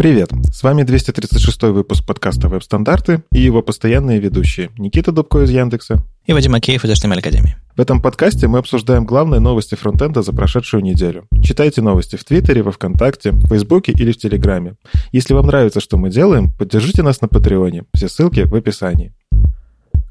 Привет, с вами 236-й выпуск подкаста «Веб-стандарты» и его постоянные ведущие Никита Дубко из Яндекса и Вадим Акеев из HTML-Академии. В этом подкасте мы обсуждаем главные новости фронтенда за прошедшую неделю. Читайте новости в Твиттере, во Вконтакте, в Фейсбуке или в Телеграме. Если вам нравится, что мы делаем, поддержите нас на Патреоне, все ссылки в описании.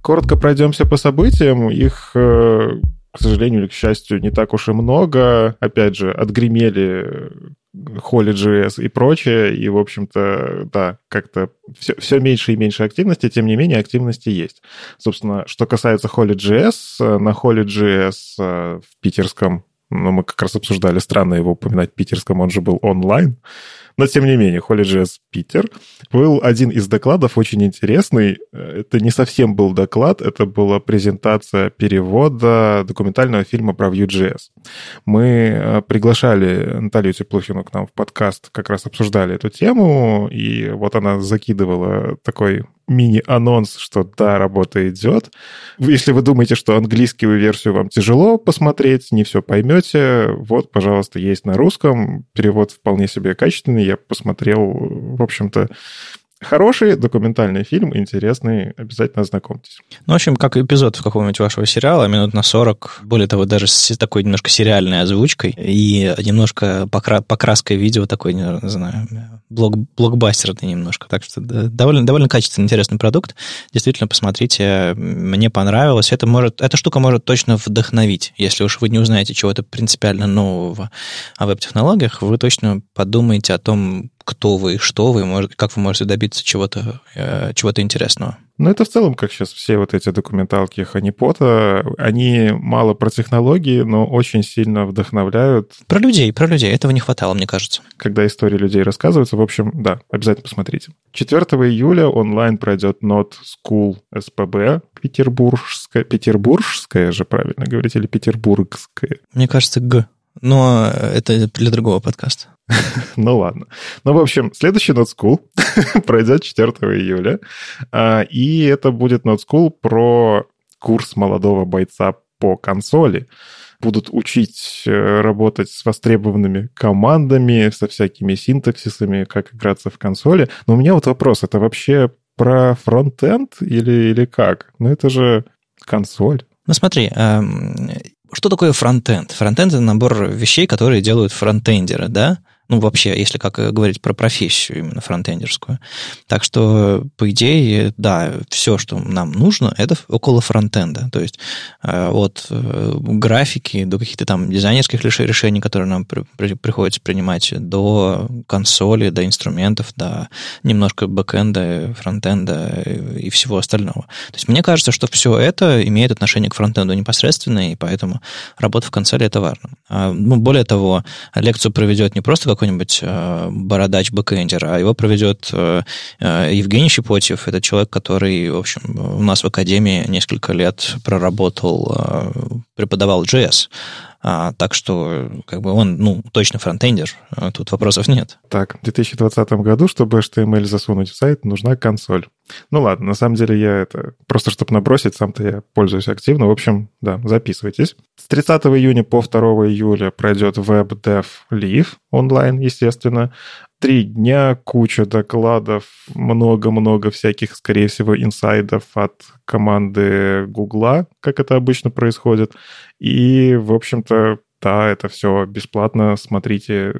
Коротко пройдемся по событиям, их... к сожалению или к счастью, не так уж и много. Опять же, отгремели Holy.js и прочее, и, в общем-то, да, как-то все меньше и меньше активности, тем не менее, активности есть. Собственно, что касается Holy.js, на Holy.js в питерском, мы как раз обсуждали, странно его упоминать питерском, он же был онлайн, но, тем не менее, Holy.js Питер был один из докладов очень интересный. Это не совсем был доклад, это была презентация перевода документального фильма про Vue.js. Мы приглашали Наталью Теплухину к нам в подкаст, как раз обсуждали эту тему, и вот она закидывала такой... мини-анонс, что да, работа идет. Если вы думаете, что английскую версию вам тяжело посмотреть, не все поймете, вот, пожалуйста, есть на русском. Перевод вполне себе качественный. Я посмотрел, в общем-то, хороший документальный фильм, интересный, обязательно ознакомьтесь. Ну, в общем, как эпизод в какого-нибудь вашего сериала, минут на 40, более того, даже с такой немножко сериальной озвучкой и немножко покраской видео, такой, не знаю, блокбастерный немножко. Так что да, довольно качественный, интересный продукт. Действительно, посмотрите, мне понравилось. Эта штука может точно вдохновить. Если уж вы не узнаете чего-то принципиально нового о веб-технологиях, вы точно подумаете о том, кто вы, что вы, как вы можете добиться чего-то интересного. Ну, это в целом, как сейчас все вот эти документалки Ханипота, они мало про технологии, но очень сильно вдохновляют. Про людей. Этого не хватало, мне кажется. Когда истории людей рассказываются, в общем, да, обязательно посмотрите. 4 июля онлайн пройдет Not School СПБ, петербургская же, правильно говорить, или петербургская? Мне кажется, Г. Но это для другого подкаста. Ну, ладно. Ну, в общем, следующий Not School пройдет 4 июля. И это будет Not School про курс молодого бойца по консоли. Будут учить работать с востребованными командами, со всякими синтаксисами, как играться в консоли. Но у меня вот вопрос. Это вообще про фронтенд или как? Ну, это же консоль. Ну, смотри... Что такое фронтенд? Фронтенд – это набор вещей, которые делают фронтендеры, да? Ну, вообще, если как говорить про профессию именно фронтендерскую. Так что, по идее, да, все, что нам нужно, это около фронтенда. То есть от графики до каких-то там дизайнерских решений, которые нам приходится принимать, до консоли, до инструментов, до немножко бэкенда, фронтенда и всего остального. То есть мне кажется, что все это имеет отношение к фронтенду непосредственно, и поэтому работа в консоли – это важно. Ну, более того, лекцию проведет не просто какой-нибудь бородач-бэкэндер, а его проведет Евгений Щепотьев. Это человек, который, в общем, у нас в Академии несколько лет проработал, преподавал JS. Так что, как бы он, ну, точно фронтендер, тут вопросов нет. Так, в 2020 году, чтобы HTML засунуть в сайт, нужна консоль. Ну ладно, на самом деле я это... Просто чтобы набросить, сам-то я пользуюсь активно. В общем, да, записывайтесь. С 30 июня по 2 июля пройдет WebDev Live онлайн, естественно. 3 дня, куча докладов, много-много всяких, скорее всего, инсайдов от команды Гугла, как это обычно происходит. И, в общем-то, да, это все бесплатно, смотрите,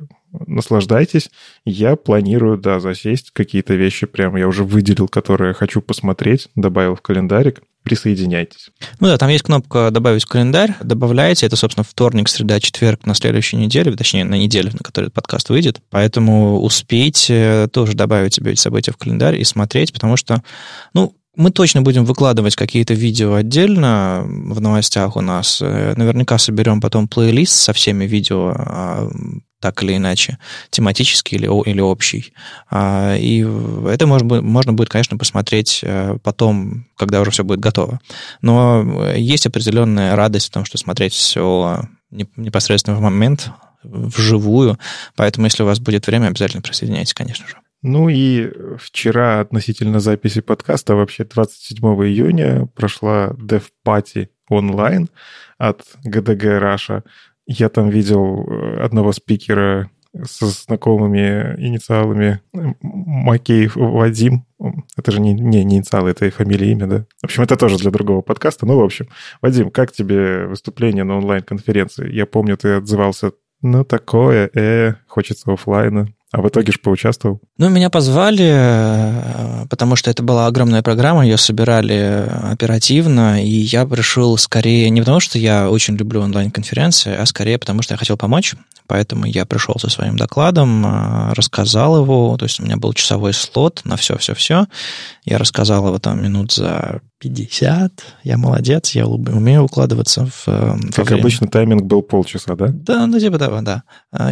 наслаждайтесь. Я планирую, да, засесть какие-то вещи, прям я уже выделил, которые хочу посмотреть, добавил в календарик. Присоединяйтесь. Ну да, там есть кнопка «Добавить в календарь». Добавляйте. Это, собственно, вторник, среда, четверг на следующей неделе, точнее, на неделю, на которой этот подкаст выйдет. Поэтому успейте тоже добавить себе эти события в календарь и смотреть, потому что, ну, мы точно будем выкладывать какие-то видео отдельно в новостях у нас. Наверняка соберем потом плейлист со всеми видео, так или иначе, тематический или общий. И это можно будет, конечно, посмотреть потом, когда уже все будет готово. Но есть определенная радость в том, что смотреть все непосредственно в момент, вживую. Поэтому, если у вас будет время, обязательно присоединяйтесь, конечно же. Ну и вчера относительно записи подкаста, вообще 27 июня, прошла DevParty онлайн от GDG Russia. Я там видел одного спикера со знакомыми инициалами Макеев Вадим. Это же не инициалы, это и фамилия, имя, да? В общем, это тоже для другого подкаста. Ну, в общем, Вадим, как тебе выступление на онлайн-конференции? Я помню, ты отзывался, ну, такое, хочется офлайна. А в итоге же поучаствовал? Ну, меня позвали, потому что это была огромная программа, ее собирали оперативно, и я пришел скорее не потому, что я очень люблю онлайн-конференции, а скорее потому, что я хотел помочь. Поэтому я пришел со своим докладом, рассказал его, то есть у меня был часовой слот на все-все-все. Я рассказал его там минут за 50. Я молодец, я умею укладываться Как обычно, тайминг был полчаса, да? Да, ну типа того, да.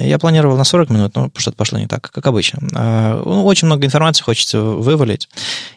Я планировал на 40 минут, но что-то пошло не так, как обычно. Очень много информации хочется вывалить.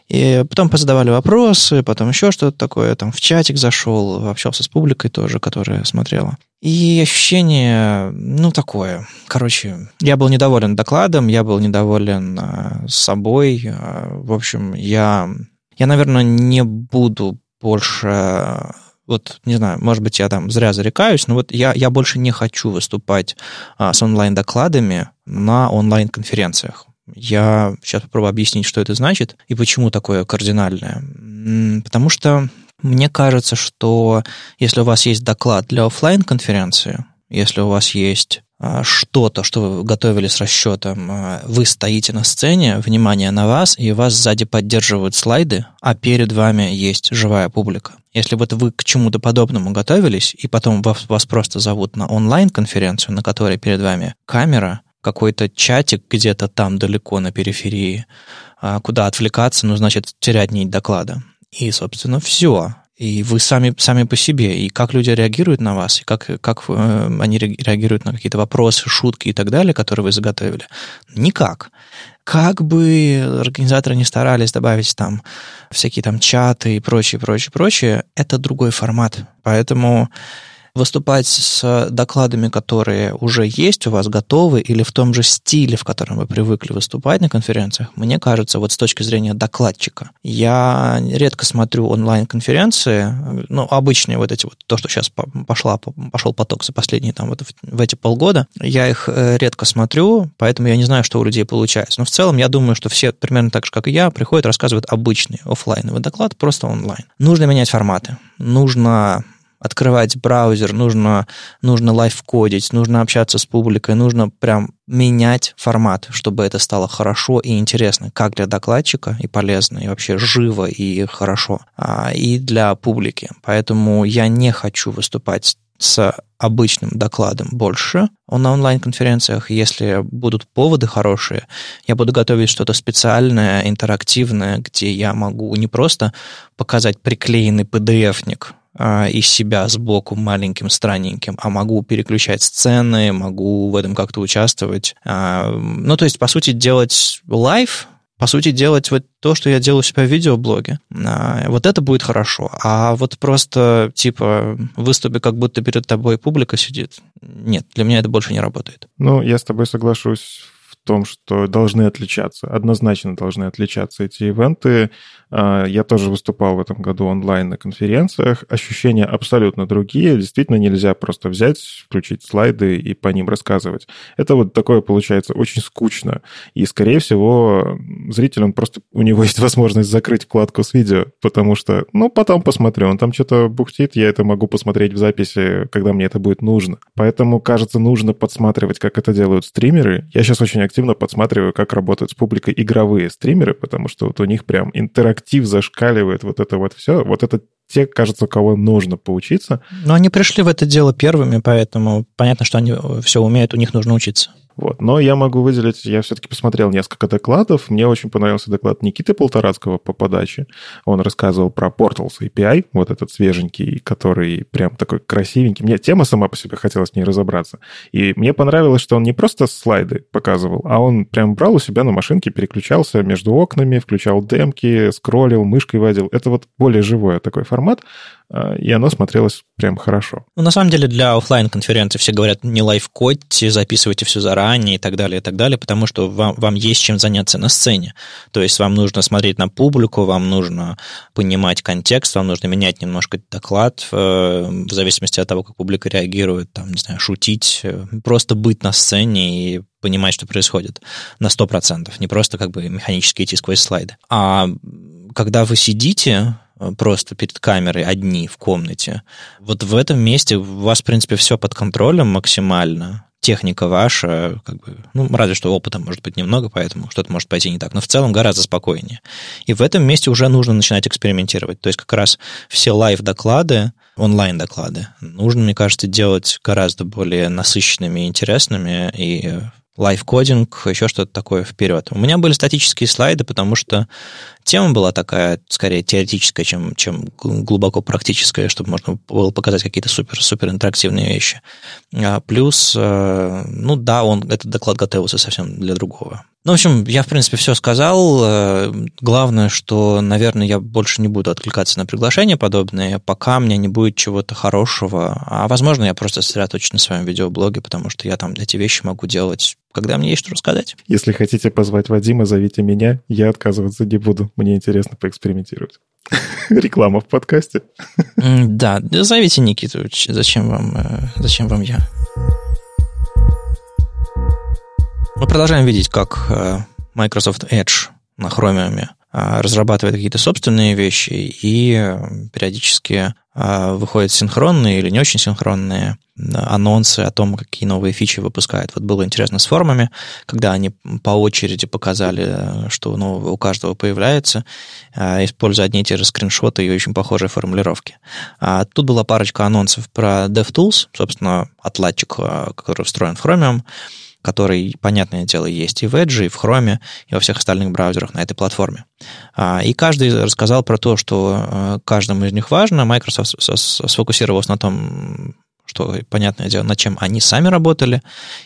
И потом позадавали вопросы, потом еще что-то такое. Там в чатик зашел, общался с публикой тоже, которая смотрела. И ощущение, ну, такое. Короче, я был недоволен докладом, я был недоволен собой. В общем, я, наверное, не буду больше... Вот, не знаю, может быть, я там зря зарекаюсь, но вот я больше не хочу выступать с онлайн-докладами на онлайн-конференциях. Я сейчас попробую объяснить, что это значит и почему такое кардинальное. Потому что... Мне кажется, что если у вас есть доклад для офлайн-конференции, если у вас есть что-то, что вы готовили с расчетом, вы стоите на сцене, внимание на вас, и вас сзади поддерживают слайды, а перед вами есть живая публика. Если вот вы к чему-то подобному готовились, и потом вас просто зовут на онлайн-конференцию, на которой перед вами камера, какой-то чатик где-то там далеко на периферии, куда отвлекаться, ну, значит, терять нить доклада. И, собственно, все. И вы сами по себе. И как люди реагируют на вас, и как они реагируют на какие-то вопросы, шутки и так далее, которые вы заготовили. Никак. Как бы организаторы не старались добавить там всякие там чаты и прочее, это другой формат. Поэтому... Выступать с докладами, которые уже есть у вас, готовы, или в том же стиле, в котором вы привыкли выступать на конференциях, мне кажется, вот с точки зрения докладчика. Я редко смотрю онлайн-конференции, ну, обычные вот эти вот, то, что сейчас пошел поток за последние там вот в эти полгода, я их редко смотрю, поэтому я не знаю, что у людей получается. Но в целом я думаю, что все примерно так же, как и я, приходят, рассказывают обычный офлайновый доклад, просто онлайн. Нужно менять форматы, нужно... Открывать браузер, нужно лайфкодить, нужно общаться с публикой, нужно прям менять формат, чтобы это стало хорошо и интересно, как для докладчика и полезно, и вообще живо и хорошо, и для публики. Поэтому я не хочу выступать с обычным докладом больше на онлайн-конференциях. Если будут поводы хорошие, я буду готовить что-то специальное, интерактивное, где я могу не просто показать приклеенный PDF-ник, из себя сбоку маленьким, странненьким, а могу переключать сцены, могу в этом как-то участвовать. Ну, то есть, по сути, делать лайв, по сути, делать вот то, что я делаю у себя в видеоблоге. Вот это будет хорошо. А вот просто, типа, выступи, как будто перед тобой публика сидит. Нет, для меня это больше не работает. Ну, я с тобой соглашусь в том, что должны отличаться, однозначно должны отличаться эти ивенты. Я тоже выступал в этом году онлайн на конференциях. Ощущения абсолютно другие. Действительно, нельзя просто взять, включить слайды и по ним рассказывать. Это вот такое получается очень скучно. И, скорее всего, зритель, он просто... У него есть возможность закрыть вкладку с видео, потому что, ну, потом посмотрю. Он там что-то бухтит, я это могу посмотреть в записи, когда мне это будет нужно. Поэтому, кажется, нужно подсматривать, как это делают стримеры. Я сейчас очень активно подсматриваю, как работают с публикой игровые стримеры, потому что вот у них прям актив зашкаливает вот это вот все. Вот это те, кажется, у кого нужно поучиться. Но они пришли в это дело первыми, поэтому понятно, что они все умеют, у них нужно учиться. Вот. Но я могу выделить, я все-таки посмотрел несколько докладов. Мне очень понравился доклад Никиты Полторацкого по подаче. Он рассказывал про Portals API, вот этот свеженький, который прям такой красивенький. Мне тема сама по себе, хотелось с ней разобраться. И мне понравилось, что он не просто слайды показывал, а он прям брал у себя на машинке, переключался между окнами, включал демки, скроллил, мышкой водил. Это вот более живой такой формат, и оно смотрелось прям хорошо. Ну, на самом деле, для офлайн-конференции все говорят, не лайфкодьте, записывайте все заранее и так далее, потому что вам есть чем заняться на сцене. То есть вам нужно смотреть на публику, вам нужно понимать контекст, вам нужно менять немножко доклад в зависимости от того, как публика реагирует, там, не знаю, шутить, просто быть на сцене и понимать, что происходит на 100%, не просто как бы механически идти сквозь слайды. А когда вы сидите просто перед камерой одни в комнате, вот в этом месте у вас, в принципе, все под контролем максимально. Техника ваша, как бы, ну, разве что опыта может быть немного, поэтому что-то может пойти не так, но в целом гораздо спокойнее. И в этом месте уже нужно начинать экспериментировать. То есть как раз все лайв-доклады, онлайн-доклады нужно, мне кажется, делать гораздо более насыщенными и интересными, и лайв-кодинг, еще что-то такое вперед. У меня были статические слайды, потому что тема была такая, скорее, теоретическая, чем глубоко практическая, чтобы можно было показать какие-то супер-супер интерактивные вещи. А плюс, ну да, этот доклад готовился совсем для другого. Ну, в общем, я, в принципе, все сказал. Главное, что, наверное, я больше не буду откликаться на приглашения подобные, пока мне не будет чего-то хорошего. А, возможно, я просто сосредоточусь на своем видеоблоге, потому что я там эти вещи могу делать, когда мне есть что рассказать. Если хотите позвать Вадима, зовите меня. Я отказываться не буду. Мне интересно поэкспериментировать. Реклама в подкасте. Да, зовите Никиту. Зачем вам я? Мы продолжаем видеть, как Microsoft Edge на Chromium разрабатывает какие-то собственные вещи и периодически выходят синхронные или не очень синхронные анонсы о том, какие новые фичи выпускают. Вот было интересно с формами, когда они по очереди показали, что нового у каждого появляется, используя одни и те же скриншоты и очень похожие формулировки. Тут была парочка анонсов про DevTools, собственно, отладчик, который встроен в Chromium, который, понятное дело, есть и в Edge, и в Chrome, и во всех остальных браузерах на этой платформе. И каждый рассказал про то, что каждому из них важно. Microsoft сфокусировался на том, что, понятное дело, над чем они сами работали,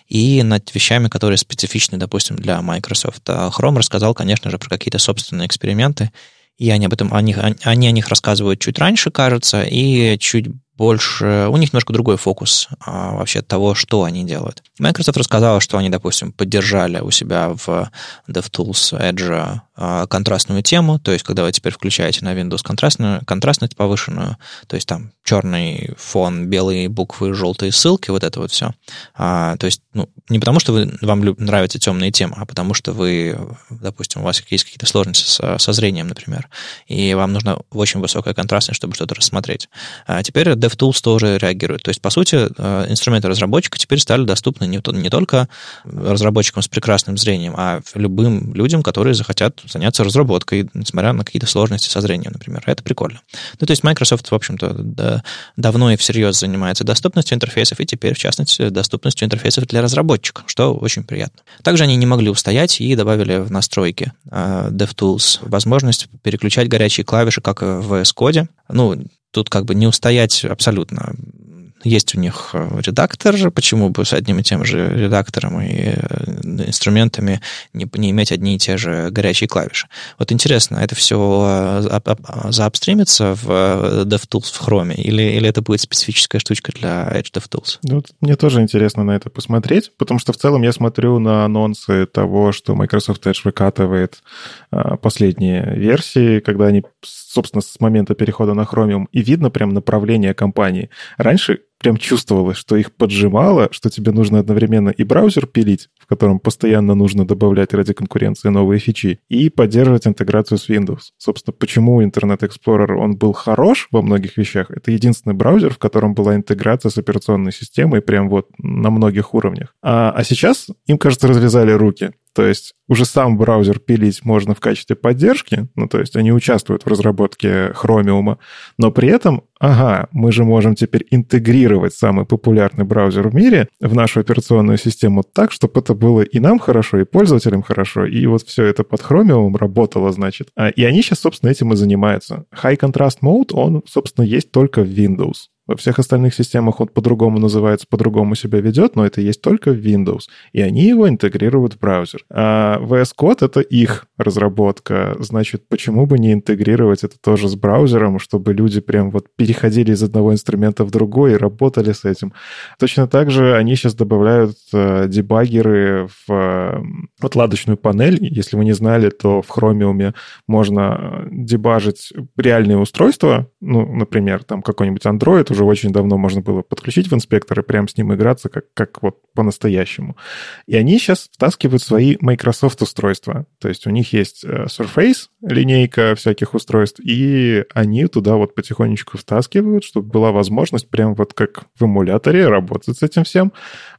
и над вещами, которые специфичны, допустим, для Microsoft. А Chrome рассказал, конечно же, про какие-то собственные эксперименты, и они о них рассказывают чуть раньше, кажется, и чуть больше, у них немножко другой фокус вообще от того, что они делают. Microsoft рассказала, что они, допустим, поддержали у себя в DevTools Edge контрастную тему, то есть, когда вы теперь включаете на Windows контрастность повышенную, то есть там черный фон, белые буквы, желтые ссылки, вот это вот все. То есть, ну, не потому, что вам нравятся темные темы, а потому, что вы, допустим, у вас есть какие-то сложности со зрением, например, и вам нужна очень высокая контрастность, чтобы что-то рассмотреть. А теперь DevTools тоже реагирует. То есть, по сути, инструменты разработчика теперь стали доступны не только разработчикам с прекрасным зрением, а любым людям, которые захотят заняться разработкой, несмотря на какие-то сложности со зрением, например. Это прикольно. Ну, то есть, Microsoft, в общем-то, давно и всерьез занимается доступностью интерфейсов, и теперь, в частности, доступностью интерфейсов для разработчика, что очень приятно. Также они не могли устоять и добавили в настройки DevTools возможность переключать горячие клавиши, как в VS Code. Ну, тут как бы не устоять абсолютно. Есть у них редактор, почему бы с одним и тем же редактором и инструментами не иметь одни и те же горячие клавиши. Вот интересно, это все заапстримится в DevTools в Chrome или это будет специфическая штучка для Edge DevTools? Вот мне тоже интересно на это посмотреть, потому что в целом я смотрю на анонсы того, что Microsoft Edge выкатывает последние версии, когда они, собственно, с момента перехода на Chromium, и видно прям направление компании. Раньше прям чувствовалось, что их поджимало, что тебе нужно одновременно и браузер пилить, в котором постоянно нужно добавлять ради конкуренции новые фичи, и поддерживать интеграцию с Windows. Собственно, почему Internet Explorer, он был хорош во многих вещах, это единственный браузер, в котором была интеграция с операционной системой прям вот на многих уровнях. А сейчас им, кажется, развязали руки. То есть уже сам браузер пилить можно в качестве поддержки, ну, то есть они участвуют в разработке Chromium, но при этом, мы же можем теперь интегрировать самый популярный браузер в мире в нашу операционную систему так, чтобы это было и нам хорошо, и пользователям хорошо, и вот все это под Chromium работало, значит. И они сейчас, собственно, этим и занимаются. High Contrast Mode, он, собственно, есть только в Windows. Во всех остальных системах он по-другому называется, по-другому себя ведет, но это есть только в Windows. И они его интегрируют в браузер. А VS Code — это их разработка. Значит, почему бы не интегрировать это тоже с браузером, чтобы люди прям вот переходили из одного инструмента в другой и работали с этим. Точно так же они сейчас добавляют дебаггеры в отладочную панель. Если вы не знали, то в Chromium можно дебажить реальные устройства, ну, например, там какой-нибудь Android уже очень давно можно было подключить в инспектор и прям с ним играться, как вот по-настоящему. И они сейчас втаскивают свои Microsoft-устройства. То есть у них есть Surface, линейка всяких устройств, и они туда вот потихонечку втаскивают, чтобы была возможность прям вот как в эмуляторе работать с этим всем.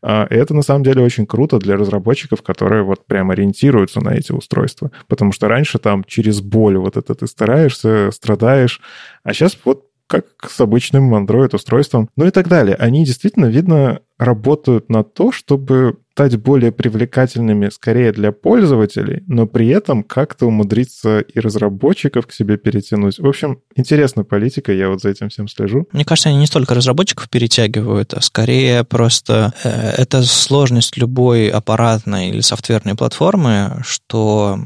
И это на самом деле очень круто для разработчиков, которые вот прям ориентируются на эти устройства. Потому что раньше там через боль вот это ты стараешься, страдаешь, а сейчас вот как с обычным Android-устройством, ну и так далее. Они действительно, видно, работают на то, чтобы стать более привлекательными скорее для пользователей, но при этом как-то умудриться и разработчиков к себе перетянуть. В общем, интересная политика, я вот за этим всем слежу. Мне кажется, они не столько разработчиков перетягивают, а скорее просто это сложность любой аппаратной или софтверной платформы, что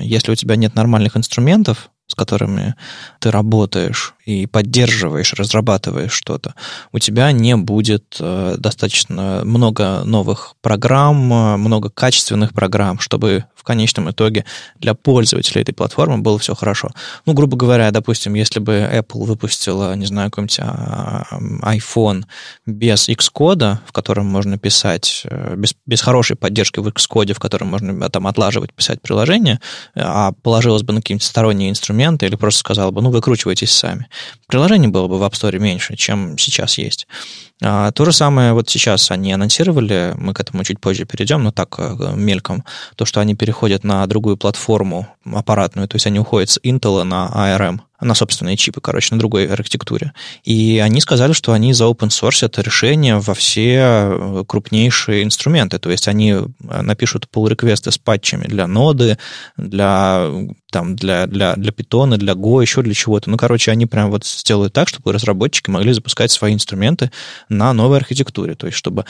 если у тебя нет нормальных инструментов, с которыми ты работаешь и поддерживаешь, разрабатываешь что-то, у тебя не будет достаточно много новых программ, много качественных программ, чтобы в конечном итоге для пользователя этой платформы было все хорошо. Ну, грубо говоря, допустим, если бы Apple выпустила, не знаю, какой-нибудь iPhone без Xcode, в котором можно писать, без хорошей поддержки в Xcode, в котором можно там отлаживать, писать приложение, а положилось бы на какие-нибудь сторонние инструменты или просто сказала бы, ну, выкручивайтесь сами. Приложений было бы в App Store меньше, чем сейчас есть. То же самое вот сейчас они анонсировали, мы к этому чуть позже перейдем, но так мельком, то, что они переходят на другую платформу аппаратную, то есть они уходят с Intel на ARM, на собственные чипы, короче, на другой архитектуре. И они сказали, что они заопенсорсят решение во все крупнейшие инструменты, то есть они напишут pull-реквесты с патчами для ноды, для питона, для Go, еще для чего-то. Ну, короче, они прям вот сделают так, чтобы разработчики могли запускать свои инструменты на новой архитектуре, то есть чтобы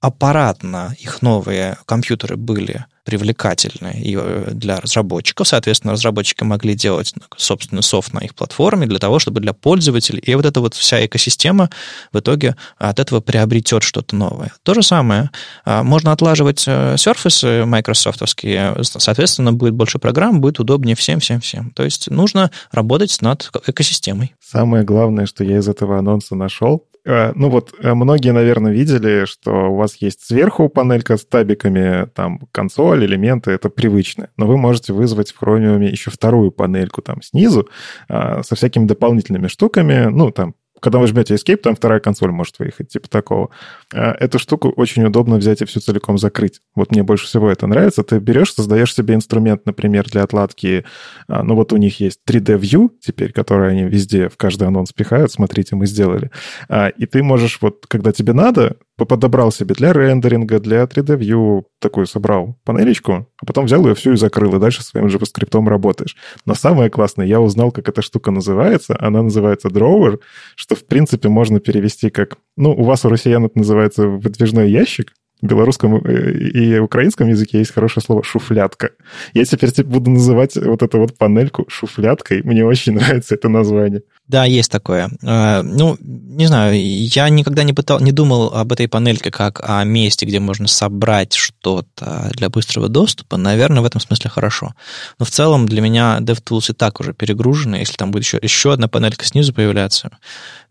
аппаратно их новые компьютеры были привлекательны и для разработчиков, соответственно, разработчики могли делать собственный софт на их платформе для того, чтобы для пользователей, и вот эта вот вся экосистема в итоге от этого приобретет что-то новое. То же самое, можно отлаживать Surface майкрософтовские, соответственно, будет больше программ, будет удобнее всем. То есть нужно работать над экосистемой. Самое главное, что я из этого анонса нашел, ну вот, многие, наверное, видели, что у вас есть сверху панелька с табиками, там, консоль, элементы, это привычно. Но вы можете вызвать в Chromium еще вторую панельку там снизу со всякими дополнительными штуками, ну, там, когда вы жмете Escape, там вторая консоль может выехать, типа такого. Эту штуку очень удобно взять и всю целиком закрыть. Вот мне больше всего это нравится. Ты берешь, создаешь себе инструмент, например, для отладки. Ну вот у них есть 3D-View теперь, который они везде в каждый анонс пихают. Смотрите, мы сделали. И ты можешь вот, когда тебе надо, подобрал себе для рендеринга, для 3D-View, такую собрал панелечку, а потом взял ее всю и закрыл, и дальше своим JavaScript работаешь. Но самое классное, я узнал, как эта штука называется. Она называется Drawer, что, в принципе, можно перевести как... Ну, у вас, у россиян, это называется выдвижной ящик. В белорусском и украинском языке есть хорошее слово «шуфлядка». Я теперь буду называть вот эту вот панельку «шуфлядкой». Мне очень нравится это название. Да, есть такое. Ну, не знаю, я никогда не думал об этой панельке как о месте, где можно собрать что-то для быстрого доступа. Наверное, в этом смысле хорошо. Но в целом для меня DevTools и так уже перегружены. Если там будет еще одна панелька снизу появляться,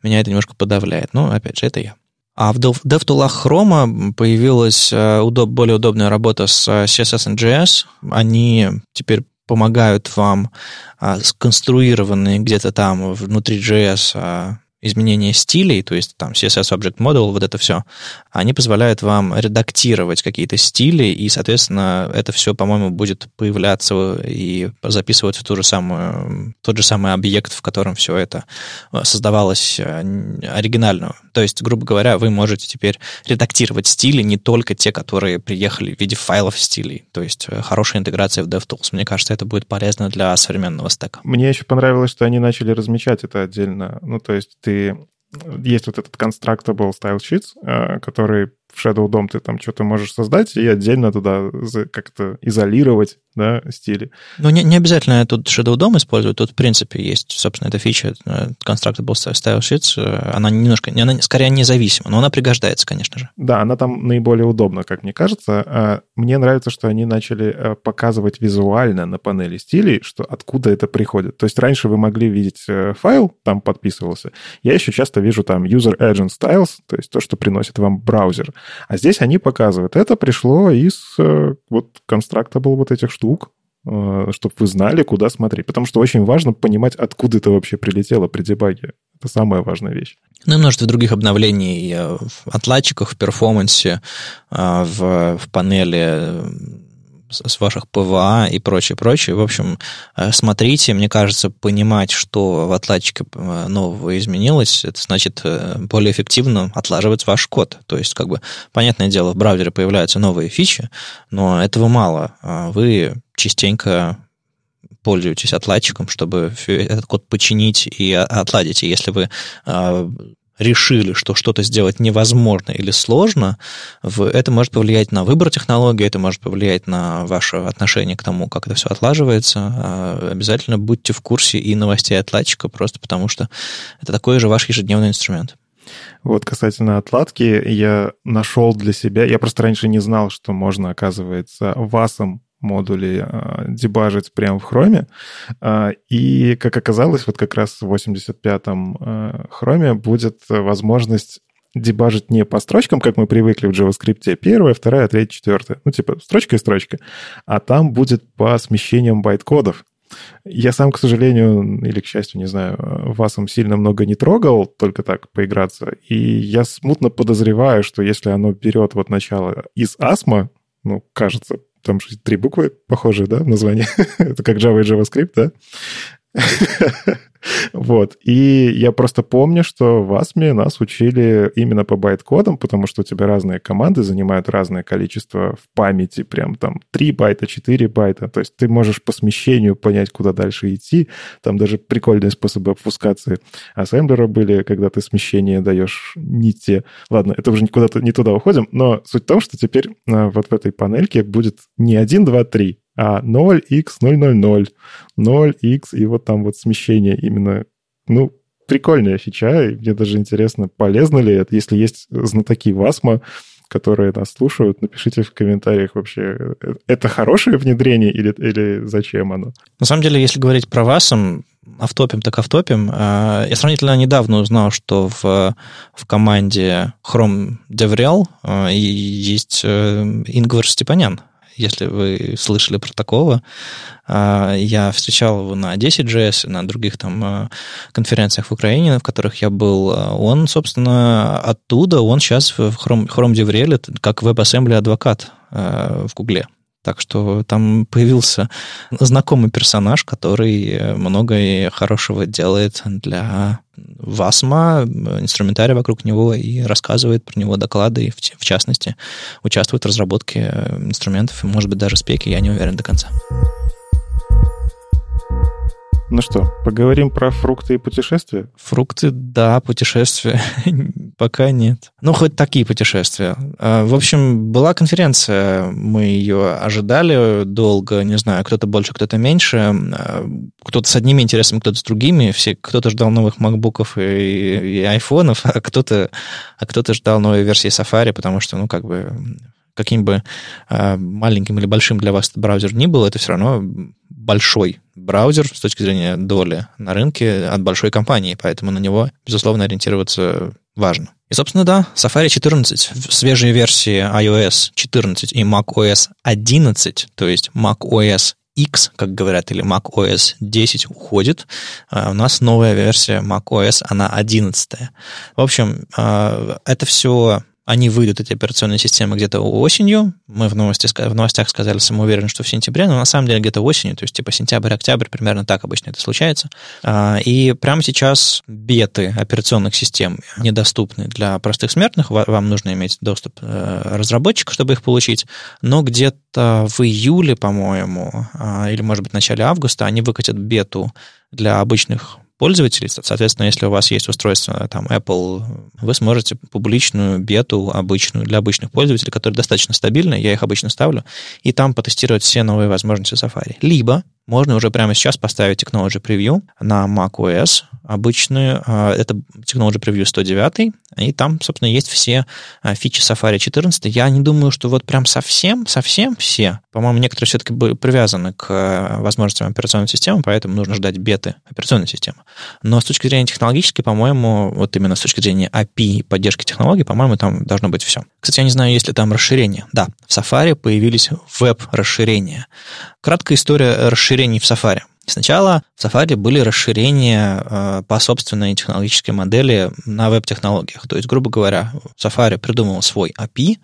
меня это немножко подавляет. Но, опять же, это я. А в DevTools Chrome появилась более удобная работа с CSS and JS. Они теперь помогают вам сконструированные где-то там внутри JS изменения стилей, то есть там CSS Object Model, вот это все, они позволяют вам редактировать какие-то стили, и, соответственно, это все, по-моему, будет появляться и записываться в тот же самый объект, в котором все это создавалось оригинально. То есть, грубо говоря, вы можете теперь редактировать стили, не только те, которые приехали в виде файлов стилей. То есть хорошая интеграция в DevTools. Мне кажется, это будет полезно для современного стека. Мне еще понравилось, что они начали размечать это отдельно. Ну, то есть Есть вот этот Constructable Style Sheets, который в Shadow DOM ты там что-то можешь создать и отдельно туда как-то изолировать, да, стили. Ну, не обязательно тут Shadow DOM использовать. Тут, в принципе, есть, собственно, эта фича Constructable Style Sheets. Она немножко, она скорее независима, но она пригождается, конечно же. Да, она там наиболее удобна, как мне кажется. Мне нравится, что они начали показывать визуально на панели стилей, что откуда это приходит. То есть раньше вы могли видеть файл, там подписывался. Я еще часто вижу там User Agent Styles, то есть то, что приносит вам браузер. А здесь они показывают. Это пришло из вот Constructable вот этих штук, чтобы вы знали, куда смотреть. Потому что очень важно понимать, откуда это вообще прилетело при дебаге. Это самая важная вещь. Ну и множество других обновлений в отладчиках, в перформансе, в панели с ваших ПВА и прочее-прочее. В общем, смотрите, мне кажется, понимать, что в отладчике нового изменилось, это значит более эффективно отлаживать ваш код. То есть, как бы, понятное дело, в браузере появляются новые фичи, но этого мало. Вы частенько пользуетесь отладчиком, чтобы этот код починить и отладить. И если вы решили, что что-то сделать невозможно или сложно, это может повлиять на выбор технологии, это может повлиять на ваше отношение к тому, как это все отлаживается. Обязательно будьте в курсе и новостей отладчика, просто потому что это такой же ваш ежедневный инструмент. Вот касательно отладки, я нашел для себя, я просто раньше не знал, что можно, оказывается, васом модули дебажить прямо в Chrome. И, как оказалось, вот как раз в 85-м Chrome будет возможность дебажить не по строчкам, как мы привыкли в JavaScript, первая, вторая, третья, четвертая. Ну, типа, строчка и строчка. А там будет по смещениям байткодов. Я сам, к сожалению, или к счастью, не знаю, васом сильно много не трогал, только так поиграться. И я смутно подозреваю, что если оно берет вот начало из асма, ну, кажется, там же 3 буквы похожие, да, в названии. Это как Java и JavaScript, да? Вот. И я просто помню, что в ASM нас учили именно по байт-кодам, потому что у тебя разные команды занимают разное количество в памяти, прям там 3 байта, 4 байта. То есть ты можешь по смещению понять, куда дальше идти. Там даже прикольные способы обфускации ассемблера были, когда ты смещение даешь не те. Ладно, это уже куда-то не туда уходим, но суть в том, что теперь вот в этой панельке будет не 1, 2, 3, а 0x000, 0x, и вот там вот смещение именно, ну, прикольная фича, и мне даже интересно, полезно ли это. Если есть знатоки ВАСМа, которые нас слушают, напишите в комментариях вообще, это хорошее внедрение или зачем оно? На самом деле, если говорить про ВАСМ, автопим так автопим. Я сравнительно недавно узнал, что в команде Chrome DevRel есть Ингвар Степанян. Если вы слышали про такого, я встречал его на Одессе.js и на других там конференциях в Украине, в которых я был. Он, собственно, оттуда, он сейчас в Chrome DevRel как WebAssembly адвокат в Гугле. Так что там появился знакомый персонаж, который многое хорошего делает для ВАСМа, инструментарий вокруг него, и рассказывает про него доклады, и в частности участвует в разработке инструментов, и, может быть, даже спеки, я не уверен до конца. Ну что, поговорим про фрукты и путешествия? Фрукты, да, путешествия пока нет. Ну, хоть такие путешествия. В общем, была конференция, мы ее ожидали долго, не знаю, кто-то больше, кто-то меньше, кто-то с одними интересами, кто-то с другими, кто-то ждал новых макбуков и айфонов, а кто-то ждал новой версии Safari, потому что, ну, как бы, каким бы маленьким или большим для вас этот браузер ни был, это все равно большой браузер с точки зрения доли на рынке от большой компании, поэтому на него, безусловно, ориентироваться важно. И, собственно, да, Safari 14, свежие версии iOS 14 и macOS 11, то есть macOS X, как говорят, или macOS 10 уходит. У нас новая версия macOS, она 11. В общем, это все... Они выйдут, эти операционные системы, где-то осенью. Мы в новостях сказали самоуверенно, что в сентябре, но на самом деле где-то осенью, то есть типа сентябрь-октябрь, примерно так обычно это случается. И прямо сейчас беты операционных систем недоступны для простых смертных. Вам нужно иметь доступ разработчика, чтобы их получить. Но где-то в июле, по-моему, или, может быть, в начале августа они выкатят бету для обычных пользователей. Соответственно, если у вас есть устройство там, Apple, вы сможете публичную бету обычную для обычных пользователей, которая достаточно стабильная, я их обычно ставлю, и там потестировать все новые возможности Safari. Либо можно уже прямо сейчас поставить Technology Preview на macOS обычную. Это Technology Preview 109, и там, собственно, есть все фичи Safari 14. Я не думаю, что вот прям совсем все. По-моему, некоторые все-таки были привязаны к возможностям операционной системы, поэтому нужно ждать беты операционной системы. Но с точки зрения технологической, по-моему, вот именно с точки зрения API поддержки технологий, по-моему, там должно быть все. Кстати, я не знаю, есть ли там расширения. Да, в Safari появились веб-расширения. Краткая история расширений в Safari. Сначала в Safari были расширения по собственной технологической модели на веб-технологиях. То есть, грубо говоря, Safari придумал свой API,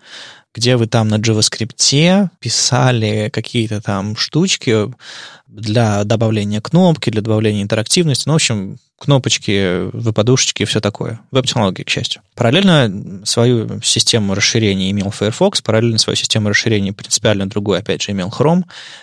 где вы там на JavaScript писали какие-то там штучки для добавления кнопки, для добавления интерактивности. Ну, в общем, кнопочки, подушечки и все такое. Веб-технологии, к счастью. Параллельно свою систему расширения имел Firefox, параллельно свою систему расширения принципиально другую, опять же, имел Chrome,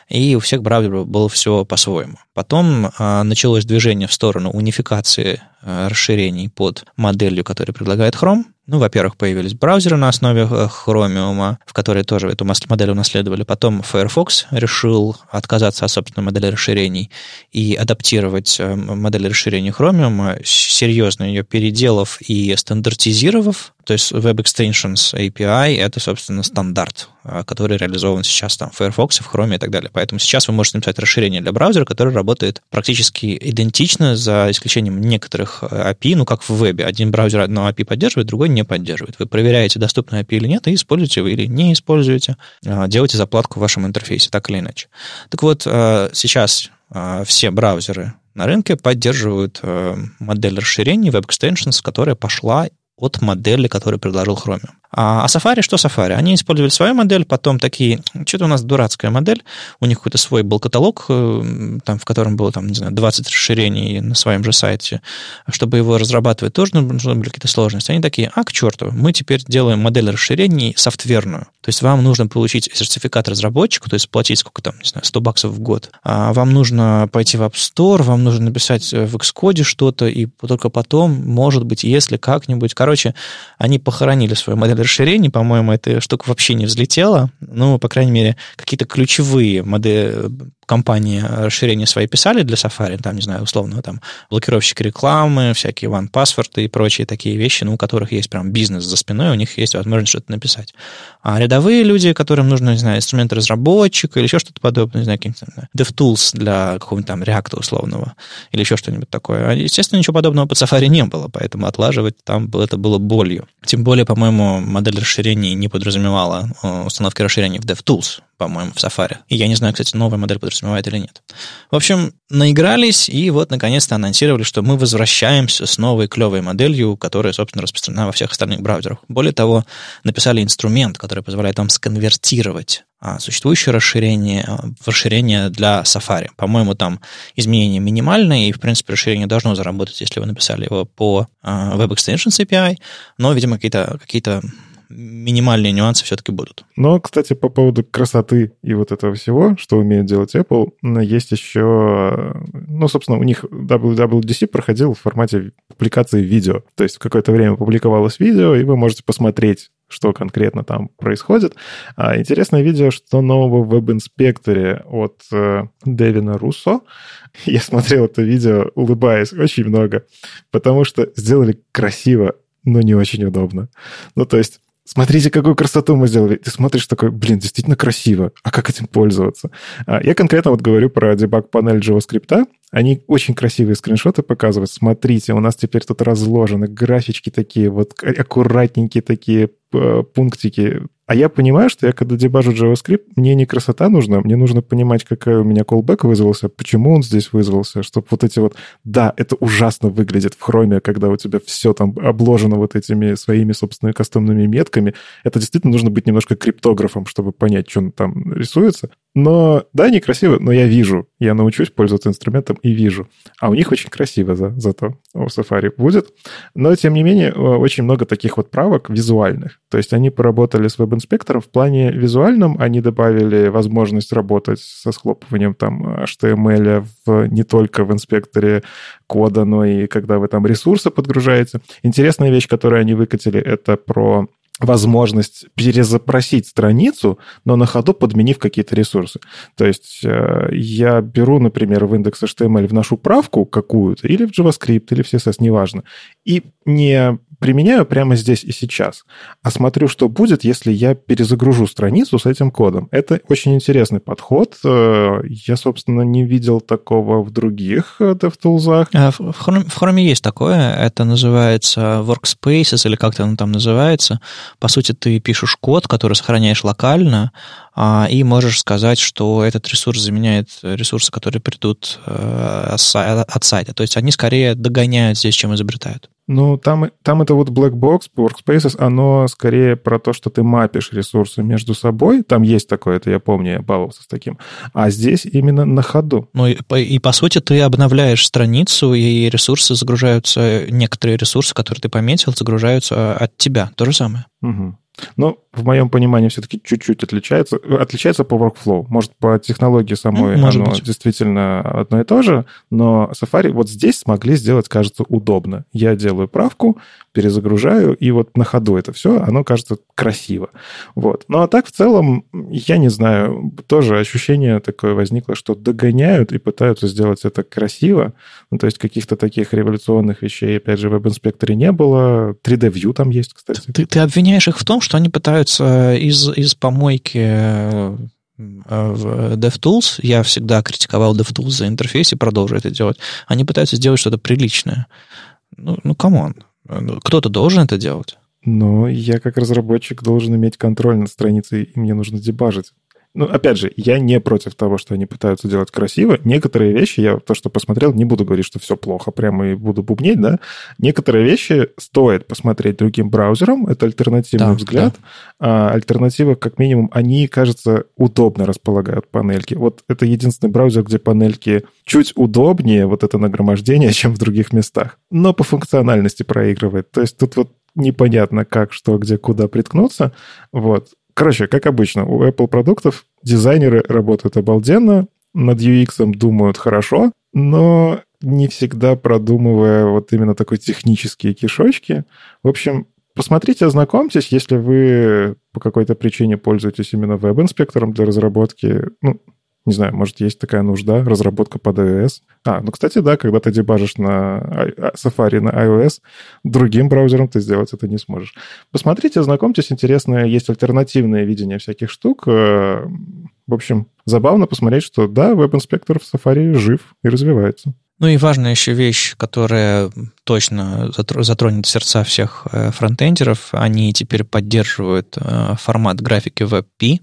и у всех, правда, было все по-своему. Потом началось движение в сторону унификации расширений под моделью, которую предлагает Chrome. Ну, во-первых, появились браузеры на основе Chromium, в которые тоже эту модель унаследовали. Потом Firefox решил отказаться от собственной модели расширений и адаптировать модель расширений Chromium, серьезно ее переделав и стандартизировав. То есть Web Extensions API — это, собственно, стандарт, который реализован сейчас там в Firefox, в Chrome и так далее. Поэтому сейчас вы можете написать расширение для браузера, которое работает практически идентично, за исключением некоторых API, ну, как в вебе. Один браузер одно API поддерживает, другой не поддерживает. Вы проверяете, доступны API или нет, и используете вы или не используете. Делаете заплатку в вашем интерфейсе, так или иначе. Так вот, сейчас все браузеры на рынке поддерживают модель расширений Web Extensions, которая пошла от модели, которую предложил Chromium. А Safari, что Safari? Они использовали свою модель, потом такие, что-то у нас дурацкая модель, у них какой-то свой был каталог, там, в котором было, там, не знаю, 20 расширений на своем же сайте. Чтобы его разрабатывать, тоже нужны были какие-то сложности. Они такие, к черту, мы теперь делаем модель расширений софтверную. То есть вам нужно получить сертификат разработчика, то есть платить сколько там, не знаю, $100 в год. А вам нужно пойти в App Store, вам нужно написать в Xcode что-то, и только потом, может быть, если как-нибудь... Короче, они похоронили свою модель расширений, по-моему, эта штука вообще не взлетела, ну, по крайней мере, какие-то ключевые модели... компании расширения свои писали для Safari, там, не знаю, условно, там, блокировщики рекламы, всякие One Password и прочие такие вещи, ну, у которых есть прям бизнес за спиной, у них есть возможность что-то написать. А рядовые люди, которым нужно, не знаю, инструменты разработчика или еще что-то подобное, не знаю, какие-нибудь DevTools для какого-нибудь там React условного или еще что-нибудь такое. Естественно, ничего подобного под Safari не было, поэтому отлаживать там это было болью. Тем более, по-моему, модель расширений не подразумевала установки расширений в DevTools, по-моему, в Safari. И я не знаю, кстати, новая модель подразумевает или нет. В общем, наигрались, и вот, наконец-то, анонсировали, что мы возвращаемся с новой клевой моделью, которая, собственно, распространена во всех остальных браузерах. Более того, написали инструмент, который позволяет вам сконвертировать существующее расширение в расширение для Safari. По-моему, там изменения минимальные, и, в принципе, расширение должно заработать, если вы написали его по Web Extensions API, но, видимо, какие-то минимальные нюансы все-таки будут. Но, кстати, по поводу красоты и вот этого всего, что умеет делать Apple, есть еще... Ну, собственно, у них WWDC проходил в формате публикации видео. То есть в какое-то время публиковалось видео, и вы можете посмотреть, что конкретно там происходит. Интересное видео, что нового в Web Inspector от Дэвина Руссо. Я смотрел это видео, улыбаясь очень много, потому что сделали красиво, но не очень удобно. Ну, то есть... Смотрите, какую красоту мы сделали. Ты смотришь такой, блин, действительно красиво. А как этим пользоваться? Я конкретно вот говорю про дебаг-панель JavaScript. Они очень красивые скриншоты показывают. Смотрите, у нас теперь тут разложены графички такие, вот аккуратненькие такие пунктики. А я понимаю, что я когда дебажу JavaScript, мне не красота нужна, мне нужно понимать, какая у меня callback вызвался, почему он здесь вызвался, чтобы вот эти вот... Да, это ужасно выглядит в Chrome, когда у тебя все там обложено вот этими своими собственными кастомными метками. Это действительно нужно быть немножко криптографом, чтобы понять, что там рисуется. Но, да, некрасиво, но я вижу. Я научусь пользоваться инструментом и вижу. А у них очень красиво зато у Safari будет. Но, тем не менее, очень много таких вот правок визуальных. То есть они поработали с Web Inspector в плане визуальном. Они добавили возможность работать со схлопыванием там HTML не только в инспекторе кода, но и когда вы там ресурсы подгружаете. Интересная вещь, которую они выкатили, это про возможность перезапросить страницу, но на ходу подменив какие-то ресурсы. То есть я беру, например, в индекс HTML, вношу правку какую-то, или в JavaScript, или в CSS, неважно, и не применяю прямо здесь и сейчас, а смотрю, что будет, если я перезагружу страницу с этим кодом. Это очень интересный подход. Я, собственно, не видел такого в других DevTools'ах. В Chrome есть такое. Это называется Workspaces, или как-то оно там называется. По сути, ты пишешь код, который сохраняешь локально, и можешь сказать, что этот ресурс заменяет ресурсы, которые придут от сайта. То есть они скорее догоняют здесь, чем изобретают. Ну, там это вот black box, workspaces, оно скорее про то, что ты мапишь ресурсы между собой. Там есть такое, это я помню, я баловался с таким. А здесь именно на ходу. Ну, и по сути, ты обновляешь страницу, и ресурсы загружаются, некоторые ресурсы, которые ты пометил, загружаются от тебя. То же самое. Угу. Но в моем понимании все-таки чуть-чуть отличается. Отличается по workflow. Может, по технологии самой оно действительно одно и то же, но Safari вот здесь смогли сделать, кажется, удобно. Я делаю правку, перезагружаю, и вот на ходу это все, оно кажется красиво. Вот. Ну, а так, в целом, я не знаю, тоже ощущение такое возникло, что догоняют и пытаются сделать это красиво. Ну, то есть каких-то таких революционных вещей, опять же, в веб-инспекторе не было. 3D-View там есть, кстати. Ты обвиняешь их в том, что они пытаются из помойки в DevTools, я всегда критиковал DevTools за интерфейс и продолжу это делать, они пытаются сделать что-то приличное. Ну, камон. Кто-то должен это делать. Но я как разработчик должен иметь контроль над страницей, и мне нужно дебажить. Ну, опять же, я не против того, что они пытаются делать красиво. Некоторые вещи, я то, что посмотрел, не буду говорить, что все плохо, прямо и буду бубнеть, да. Некоторые вещи стоит посмотреть другим браузером, это альтернативный взгляд. Да. А альтернатива, как минимум, они, кажется, удобно располагают панельки. Вот это единственный браузер, где панельки чуть удобнее, вот это нагромождение, чем в других местах. Но по функциональности проигрывает. То есть тут вот непонятно, как, что, где, куда приткнуться. Вот. Короче, как обычно, у Apple продуктов дизайнеры работают обалденно, над UX-ом думают хорошо, но не всегда продумывая вот именно такой технические кишочки. В общем, посмотрите, ознакомьтесь, если вы по какой-то причине пользуетесь именно веб-инспектором для разработки. Ну, не знаю, может, есть такая нужда, разработка под iOS. Ну, кстати, да, когда ты дебажишь на Safari, на iOS, другим браузером ты сделать это не сможешь. Посмотрите, ознакомьтесь, интересно, есть альтернативное видение всяких штук. В общем, забавно посмотреть, что, да, веб-инспектор в Safari жив и развивается. Ну и важная еще вещь, которая точно затронет сердца всех фронтендеров, они теперь поддерживают формат графики WebP.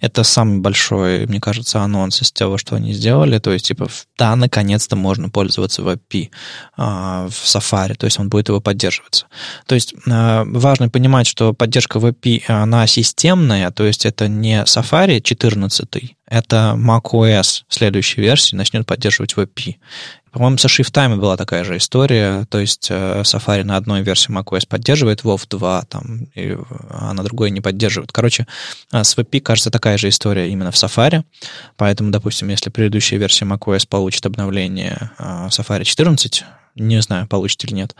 Это самый большой, мне кажется, анонс из того, что они сделали. То есть, типа, да, наконец-то можно пользоваться WebP в Safari. То есть, он будет его поддерживаться. То есть, важно понимать, что поддержка WebP, она системная. То есть, это не Safari 14, это macOS следующей версии начнет поддерживать WebP. По-моему, со шрифтами была такая же история. То есть Safari на одной версии macOS поддерживает WoW 2, а на другой не поддерживает. Короче, с WebP, кажется, такая же история именно в Safari. Поэтому, допустим, если предыдущая версия macOS получит обновление Safari 14, не знаю, получит или нет,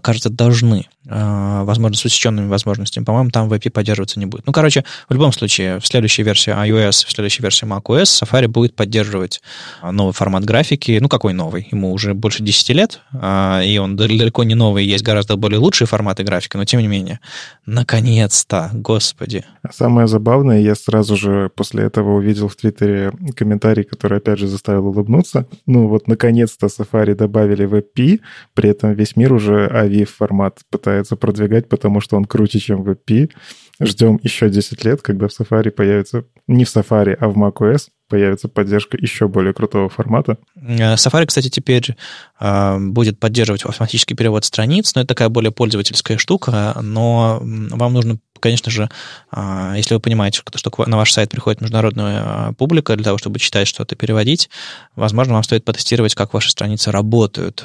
кажется, должны. Возможно, с усеченными возможностями. По-моему, там WebP поддерживаться не будет. Ну, короче, в любом случае, в следующей версии iOS, в следующей версии macOS Safari будет поддерживать новый формат графики. Ну, какой новый? Ему уже больше 10 лет, и он далеко не новый. Есть гораздо более лучшие форматы графики, но, тем не менее, наконец-то, господи. Самое забавное, я сразу же после этого увидел в Твиттере комментарий, который, опять же, заставил улыбнуться. Ну, вот, наконец-то Safari добавили WebP, при этом весь мир уже AVI формат пытается продвигать, потому что он круче, чем WebP. Ждем еще 10 лет, когда в Safari появится, не в Safari, а в macOS появится поддержка еще более крутого формата. Safari, кстати, теперь будет поддерживать автоматический перевод страниц, но это такая более пользовательская штука, но вам нужно, конечно же, если вы понимаете, что на ваш сайт приходит международная публика для того, чтобы читать что-то, переводить, возможно, вам стоит потестировать, как ваши страницы работают,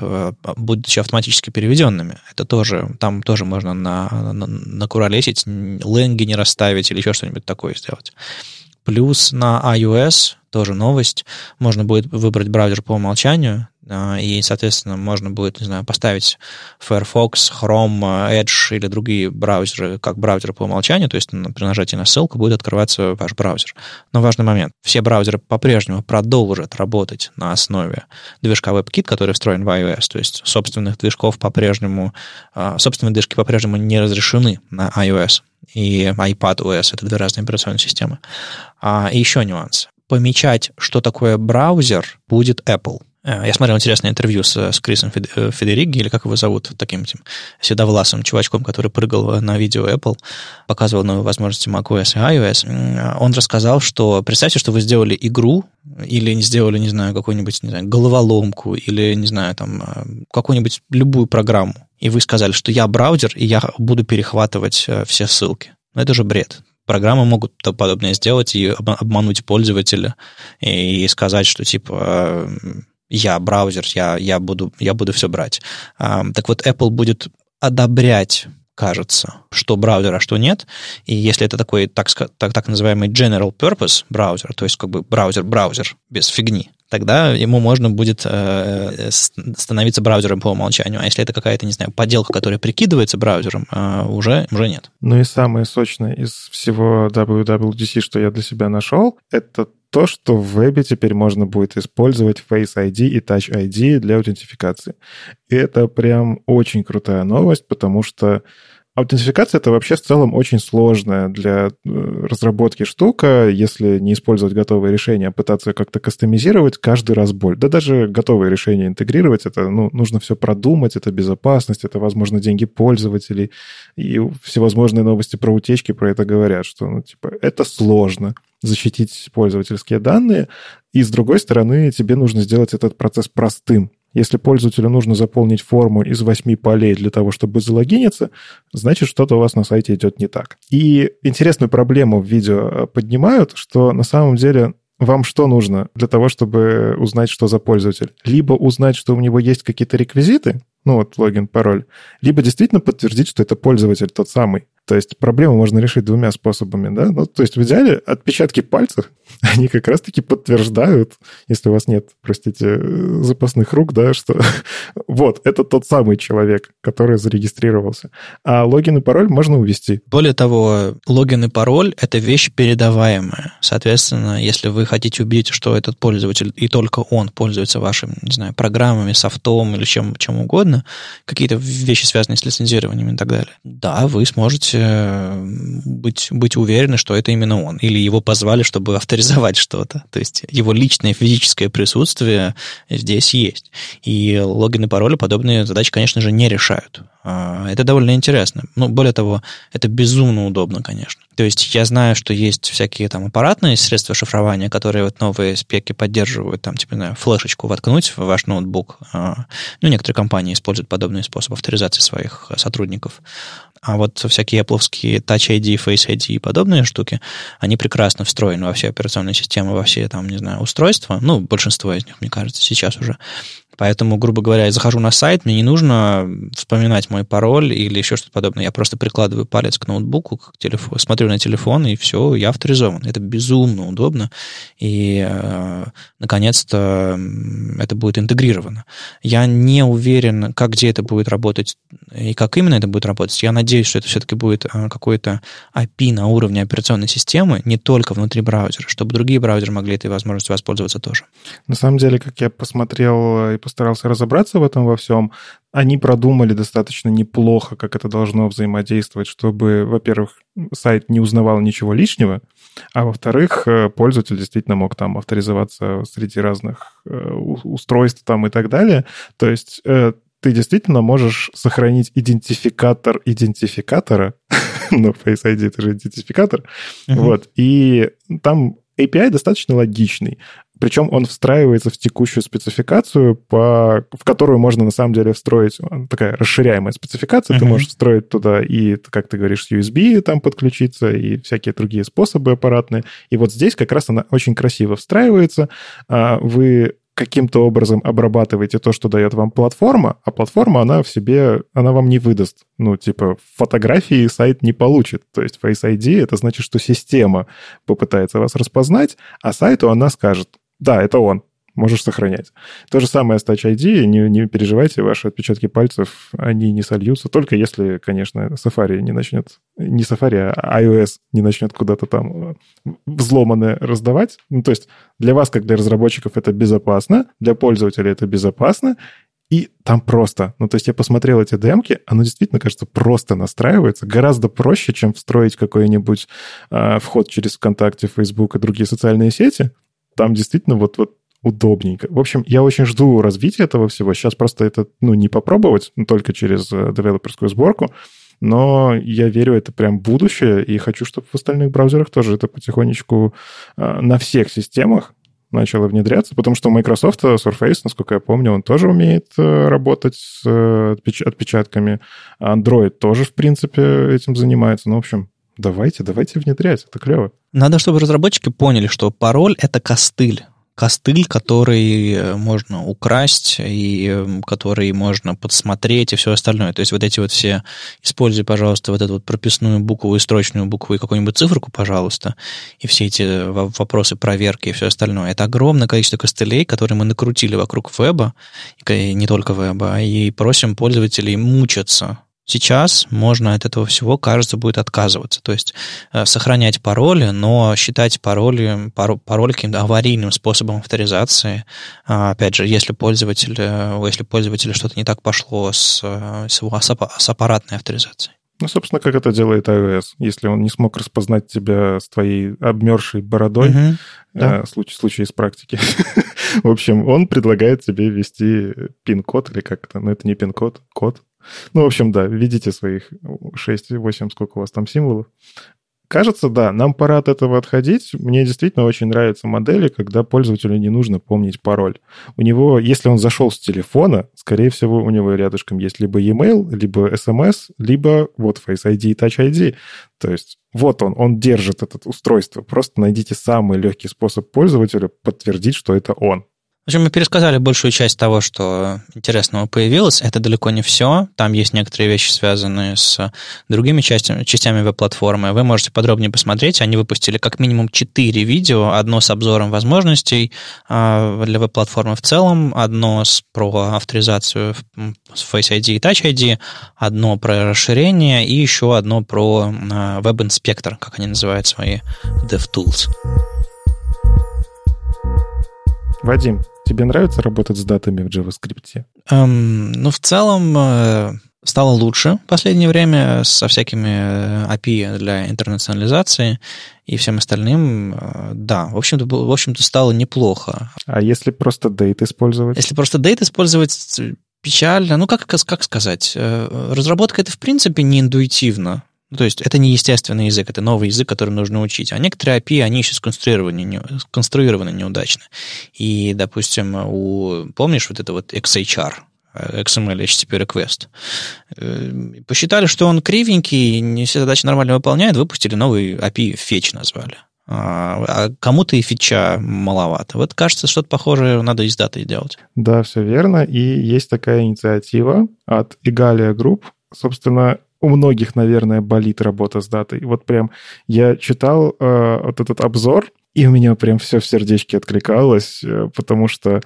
будучи автоматически переведенными. Это тоже, там тоже можно накуролесить, ленги не расставить или еще что-нибудь такое сделать. Плюс на iOS, тоже новость, можно будет выбрать браузер по умолчанию, и, соответственно, можно будет, не знаю, поставить Firefox, Chrome, Edge или другие браузеры, как браузеры по умолчанию, то есть при нажатии на ссылку будет открываться ваш браузер. Но важный момент. Все браузеры по-прежнему продолжат работать на основе движка WebKit, который встроен в iOS, то есть собственные движки по-прежнему не разрешены на iOS. И iPadOS — это две разные операционные системы. И еще нюанс. Помечать, что такое браузер, будет Apple. Я смотрел интересное интервью с Крисом Федериги, или как его зовут, таким седовласым чувачком, который прыгал на видео Apple, показывал новые возможности macOS и iOS. Он рассказал, что представьте, что вы сделали игру, или сделали, не знаю, какую-нибудь, не знаю, головоломку, или, не знаю, там, какую-нибудь любую программу, и вы сказали, что я браузер, и я буду перехватывать все ссылки. Но это же бред. Программы могут подобное сделать и обмануть пользователя, и сказать, что, типа, я браузер, я буду все брать. Так вот, Apple будет одобрять, кажется, что браузер, а что нет. И если это такой так называемый general purpose браузер, то есть как бы браузер-браузер без фигни, тогда ему можно будет становиться браузером по умолчанию. А если это какая-то, не знаю, подделка, которая прикидывается браузером, уже нет. Ну и самое сочное из всего WWDC, что я для себя нашел, это то, что в вебе теперь можно будет использовать Face ID и Touch ID для аутентификации. И это прям очень крутая новость, потому что аутентификация — это вообще в целом очень сложная для разработки штука, если не использовать готовые решения, а пытаться как-то кастомизировать каждый раз боль. Да даже готовые решения интегрировать, это нужно все продумать, это безопасность, это, возможно, деньги пользователей, и всевозможные новости про утечки про это говорят, что, это сложно защитить пользовательские данные, и, с другой стороны, тебе нужно сделать этот процесс простым. Если пользователю нужно заполнить форму из 8 полей для того, чтобы залогиниться, значит, что-то у вас на сайте идет не так. И интересную проблему в видео поднимают, что на самом деле вам что нужно для того, чтобы узнать, что за пользователь? Либо узнать, что у него есть какие-то реквизиты, логин, пароль, либо действительно подтвердить, что это пользователь тот самый. То есть проблему можно решить двумя способами, да? То есть в идеале отпечатки пальцев, они как раз-таки подтверждают, если у вас нет, простите, запасных рук, да, что вот, это тот самый человек, который зарегистрировался. А логин и пароль можно увести. Более того, логин и пароль — это вещь передаваемая. Соответственно, если вы хотите убедить, что этот пользователь, и только он пользуется вашими, не знаю, программами, софтом или чем угодно, какие-то вещи, связанные с лицензированием и так далее. Да, вы сможете быть уверены, что это именно он. Или его позвали, чтобы авторизовать что-то. То есть его личное физическое присутствие здесь есть. И логин и пароли подобные задачи, конечно же, не решают. Это довольно интересно. Более того, это безумно удобно, конечно. То есть я знаю, что есть всякие там аппаратные средства шифрования, которые вот новые спеки поддерживают, там, флешечку воткнуть в ваш ноутбук. Некоторые компании используют подобные способы авторизации своих сотрудников. А вот всякие Apple-овские Touch ID, Face ID и подобные штуки, они прекрасно встроены во все операционные системы, во все, устройства. Большинство из них, мне кажется, сейчас уже. Поэтому, грубо говоря, я захожу на сайт, мне не нужно вспоминать мой пароль или еще что-то подобное. Я просто прикладываю палец к ноутбуку, смотрю на телефон, и все, я авторизован. Это безумно удобно, и, наконец-то, это будет интегрировано. Я не уверен, где это будет работать и как именно это будет работать. Я надеюсь, что это все-таки будет какой-то API на уровне операционной системы, не только внутри браузера, чтобы другие браузеры могли этой возможностью воспользоваться тоже. На самом деле, как я посмотрел и постарался разобраться в этом во всем, они продумали достаточно неплохо, как это должно взаимодействовать, чтобы, во-первых, сайт не узнавал ничего лишнего, а во-вторых, пользователь действительно мог там авторизоваться среди разных устройств там и так далее. То есть ты действительно можешь сохранить идентификатор идентификатора но Face ID — это же идентификатор. Вот. И там API достаточно логичный. Причем он встраивается в текущую спецификацию, в которую можно, на самом деле, встроить... Такая расширяемая спецификация. Ты можешь встроить туда и, как ты говоришь, с USB там подключиться, и всякие другие способы аппаратные. И вот здесь как раз она очень красиво встраивается. Вы каким-то образом обрабатываете то, что дает вам платформа, а платформа, она в себе, она вам не выдаст. Ну, типа, фотографии сайт не получит. То есть Face ID — это значит, что система попытается вас распознать, а сайту она скажет: да, это он, можешь сохранять. То же самое с Touch ID, не переживайте, ваши отпечатки пальцев, они не сольются, только если, конечно, Safari не начнет, не Safari, а iOS не начнет куда-то там взломанное раздавать. Ну, то есть для вас, как для разработчиков, это безопасно, для пользователя это безопасно, и там просто. Ну, то есть я посмотрел эти демки, оно действительно, кажется, просто настраивается, гораздо проще, чем встроить какой-нибудь вход через ВКонтакте, Facebook и другие социальные сети. Там действительно вот удобненько. В общем, я очень жду развития этого всего. Сейчас просто это, не попробовать, только через девелоперскую сборку. Но я верю, это прям будущее, и хочу, чтобы в остальных браузерах тоже это потихонечку на всех системах начало внедряться, потому что у Microsoft Surface, насколько я помню, он тоже умеет работать с отпечатками. Android тоже, в принципе, этим занимается. Ну, в общем, давайте внедрять, это клево. Надо, чтобы разработчики поняли, что пароль — это костыль. Костыль, который можно украсть, и который можно подсмотреть, и все остальное. То есть вот эти вот все, используй, пожалуйста, вот эту вот прописную букву и строчную букву и какую-нибудь циферку, пожалуйста, и все эти вопросы проверки и все остальное. Это огромное количество костылей, которые мы накрутили вокруг веба, и не только веба, и просим пользователей мучаться. Сейчас можно от этого всего, кажется, будет отказываться. То есть сохранять пароли, но считать пароль каким-то аварийным способом авторизации. Опять же, если пользователю что-то не так пошло с аппаратной авторизацией. Ну, собственно, как это делает iOS. Если он не смог распознать тебя с твоей обмерзшей бородой, да. случай из практики. В общем, он предлагает тебе ввести пин-код или как-то. Но это не пин-код, код. Ну, в общем, да, введите своих 6-8, сколько у вас там символов. Кажется, да, нам пора от этого отходить. Мне действительно очень нравятся модели, когда пользователю не нужно помнить пароль. У него, если он зашел с телефона, скорее всего, у него рядышком есть либо e-mail, либо SMS, либо вот Face ID и Touch ID. То есть вот он держит это устройство. Просто найдите самый легкий способ пользователя подтвердить, что это он. В общем, мы пересказали большую часть того, что интересного появилось. Это далеко не все. Там есть некоторые вещи, связанные с другими частями веб-платформы. Вы можете подробнее посмотреть. Они выпустили как минимум 4 видео. Одно с обзором возможностей для веб-платформы в целом, одно про авторизацию с Face ID и Touch ID, одно про расширение и еще одно про Web Inspector, как они называют свои DevTools. Вадим, тебе нравится работать с датами в JavaScript? В целом стало лучше в последнее время со всякими API для интернационализации и всем остальным. Да, в общем-то стало неплохо. А если просто Date использовать? Если просто Date использовать, печально. Ну, как сказать? Разработка — это, в принципе, не интуитивно. То есть это не естественный язык, это новый язык, который нужно учить. А некоторые API, они еще сконструированы неудачно. И, допустим, помнишь вот это вот XHR, XML HTTP Request? Посчитали, что он кривенький, не все задачи нормально выполняет, выпустили новый API, фетч назвали. А кому-то и фича маловато. Вот, кажется, что-то похожее надо из даты делать. Да, все верно. И есть такая инициатива от Igalia Group. Собственно, у многих, наверное, болит работа с датой. Вот прям я читал вот этот обзор, и у меня прям все в сердечке откликалось, потому что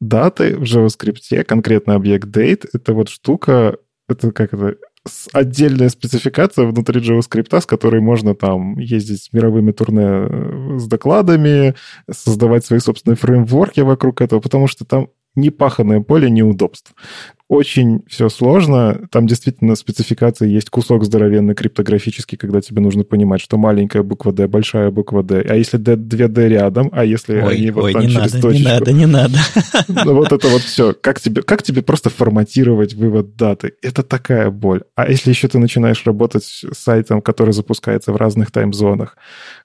даты в JavaScript, конкретно объект date, это вот штука, это как это, отдельная спецификация внутри JavaScript, с которой можно там ездить мировыми турне с докладами, создавать свои собственные фреймворки вокруг этого, потому что там непаханное поле неудобств. Очень все сложно. Там действительно спецификации есть кусок здоровенный криптографический, когда тебе нужно понимать, что маленькая буква D, большая буква D. А если D, 2D рядом, а если они вот там через точечку... Не надо. Вот это вот все. Как тебе просто форматировать вывод даты? Это такая боль. А если еще ты начинаешь работать с сайтом, который запускается в разных таймзонах?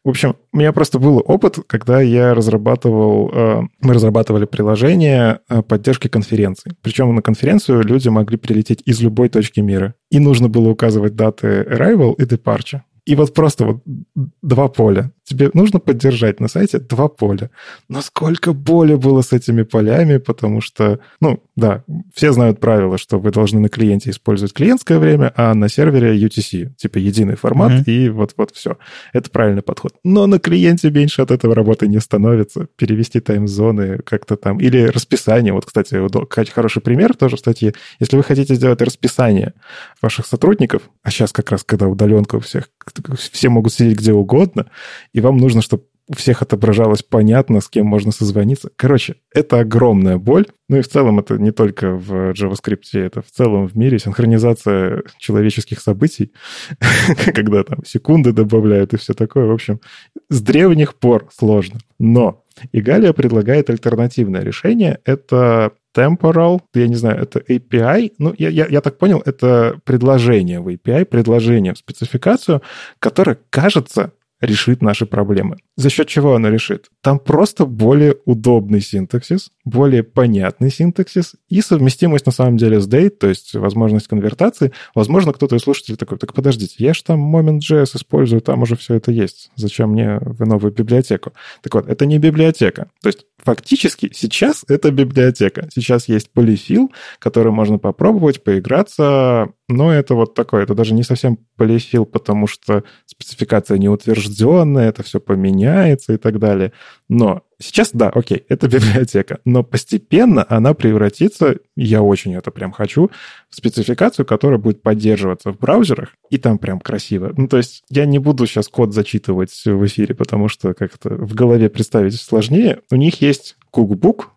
В общем, у меня просто был опыт, когда я мы разрабатывали приложение поддержки конференций. Причем на конференцию люди могли прилететь из любой точки мира. И нужно было указывать даты arrival и departure. И вот просто вот два поля. Тебе нужно поддержать на сайте два поля. Но сколько боли было с этими полями, потому что, все знают правило, что вы должны на клиенте использовать клиентское время, а на сервере UTC, типа единый формат, и вот все. Это правильный подход. Но на клиенте меньше от этого работы не становится. Перевести таймзоны как-то там. Или расписание. Вот, кстати, хороший пример тоже в статье. Если вы хотите сделать расписание ваших сотрудников, а сейчас как раз, когда удаленка у всех, все могут сидеть где угодно, и вам нужно, чтобы у всех отображалось понятно, с кем можно созвониться. Короче, это огромная боль. И в целом это не только в JavaScript, это в целом в мире синхронизация человеческих событий, когда там секунды добавляют и все такое. В общем, с древних пор сложно. Но Игалия предлагает альтернативное решение. Это Temporal, я не знаю, это API. Я так понял, это предложение в API, предложение в спецификацию, которое, кажется, решит наши проблемы. За счет чего она решит? Там просто более удобный синтаксис, более понятный синтаксис и совместимость на самом деле с Date, то есть возможность конвертации. Возможно, кто-то из слушателей такой: так подождите, я же там Moment.js использую, там уже все это есть. Зачем мне в новую библиотеку? Так вот, это не библиотека. То есть фактически сейчас это библиотека. Сейчас есть полифил, который можно попробовать, поиграться. Но это вот такое, это даже не совсем полифил, потому что спецификация не утвержденная, это все поменяется и так далее. Но сейчас, да, окей, это библиотека, но постепенно она превратится, я очень это прям хочу, в спецификацию, которая будет поддерживаться в браузерах, и там прям красиво. То есть я не буду сейчас код зачитывать в эфире, потому что как-то в голове представить сложнее. У них есть кукбук,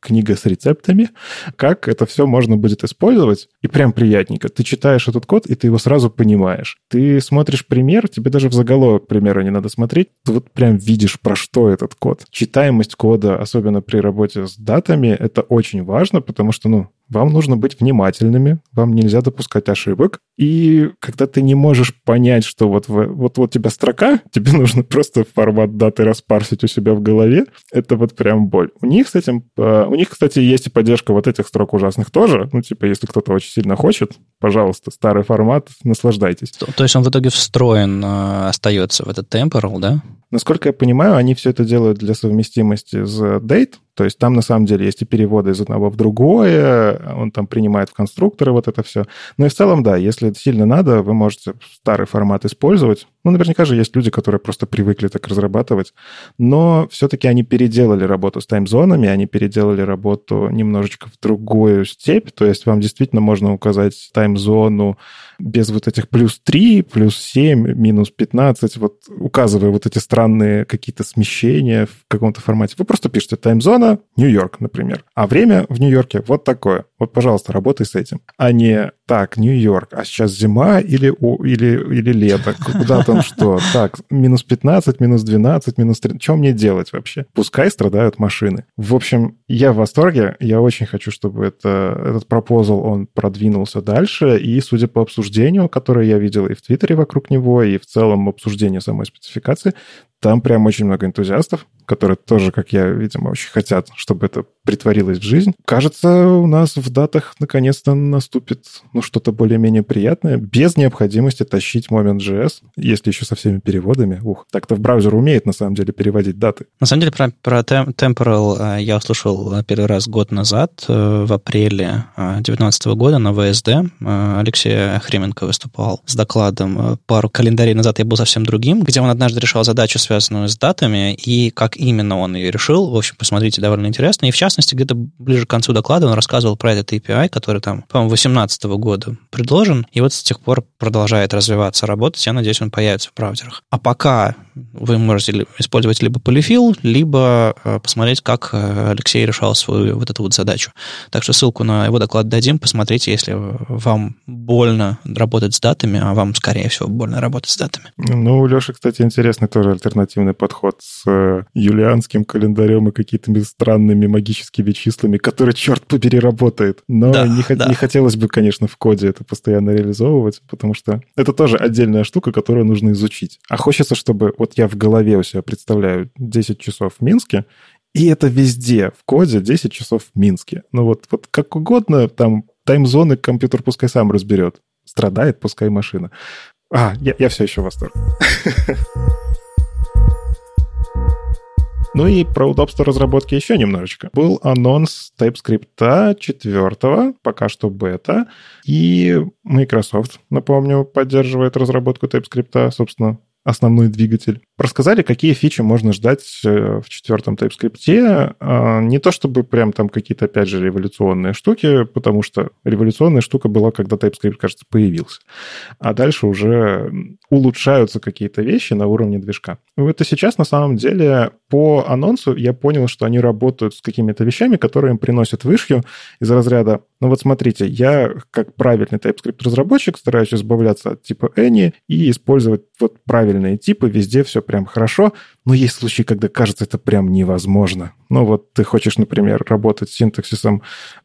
книга с рецептами, как это все можно будет использовать. И прям приятненько. Ты читаешь этот код, и ты его сразу понимаешь. Ты смотришь пример, тебе даже в заголовок примера не надо смотреть. Ты вот прям видишь, про что этот код. Читаемость кода, особенно при работе с датами, это очень важно, потому что, вам нужно быть внимательными, вам нельзя допускать ошибок. И когда ты не можешь понять, что вот у тебя строка, тебе нужно просто формат даты распарсить у себя в голове, это вот прям боль. У них, кстати, есть и поддержка вот этих строк ужасных тоже. Если кто-то очень сильно хочет, пожалуйста, старый формат, наслаждайтесь. То есть он в итоге встроен, остается в этот Temporal, да? Насколько я понимаю, они все это делают для совместимости с Date. То есть там, на самом деле, есть и переводы из одного в другое, он там принимает в конструкторы вот это все. И в целом, да, если сильно надо, вы можете старый формат использовать. Наверняка же есть люди, которые просто привыкли так разрабатывать, но все-таки они переделали работу с таймзонами, они переделали работу немножечко в другую степь, то есть вам действительно можно указать таймзону без вот этих плюс 3, плюс 7, минус 15, вот указывая вот эти странные какие-то смещения в каком-то формате. Вы просто пишете таймзон, Нью-Йорк, например. А время в Нью-Йорке вот такое. Вот, пожалуйста, работай с этим. А не так, Нью-Йорк, а сейчас зима или лето? Куда там что? Так, минус 15, минус 12, минус 13. Что мне делать вообще? Пускай страдают машины. В общем, я в восторге. Я очень хочу, чтобы этот пропозал, он продвинулся дальше. И, судя по обсуждению, которое я видел и в Твиттере вокруг него, и в целом обсуждение самой спецификации, там прям очень много энтузиастов, которые тоже, как я, видимо, очень хотят, чтобы это притворилось в жизнь. Кажется, у нас в датах наконец-то наступит что-то более-менее приятное, без необходимости тащить Moment.js, если еще со всеми переводами. Так-то в браузер умеет, на самом деле, переводить даты. На самом деле, про Temporal я услышал первый раз год назад, в апреле 2019 года на ВСД. Алексей Хременко выступал с докладом. Пару календарей назад я был совсем другим, где он однажды решал задачу, связанную с датами, и как именно он ее решил. В общем, посмотрите, довольно интересно. И, в частности, где-то ближе к концу доклада он рассказывал про этот API, который там, по-моему, 2018 года предложен, и вот с тех пор продолжает развиваться, работать. Я надеюсь, он появится в браузерах. А пока вы можете использовать либо полифил, либо посмотреть, как Алексей решал свою вот эту вот задачу. Так что ссылку на его доклад дадим, посмотрите, если вам больно работать с датами, а вам, скорее всего, больно работать с датами. Ну, у Леши, кстати, интересный тоже альтернативный подход с юлианским календарем и какими-то странными магическими числами, которые, черт побери, работает. Но да, не хотелось бы, конечно, в коде это постоянно реализовывать, потому что это тоже отдельная штука, которую нужно изучить. А хочется, чтобы вот я в голове у себя представляю 10 часов в Минске, и это везде в коде 10 часов в Минске. Ну вот как угодно, там таймзоны компьютер пускай сам разберет. Страдает, пускай машина. Я все еще в восторге. Ну и про удобство разработки еще немножечко. Был анонс TypeScript 4, пока что бета. И Microsoft, напомню, поддерживает разработку TypeScript, собственно, основной двигатель. Рассказали, какие фичи можно ждать в 4 TypeScript. Не то чтобы прям там какие-то, опять же, революционные штуки, потому что революционная штука была, когда TypeScript, кажется, появился. А дальше уже улучшаются какие-то вещи на уровне движка. Это сейчас, на самом деле, по анонсу я понял, что они работают с какими-то вещами, которые им приносят вышью из разряда. Ну вот смотрите, я как правильный TypeScript-разработчик стараюсь избавляться от типа any и использовать вот правильные типы, везде все прям хорошо, но есть случаи, когда кажется это прям невозможно. Ну вот ты хочешь, например, работать с синтаксисом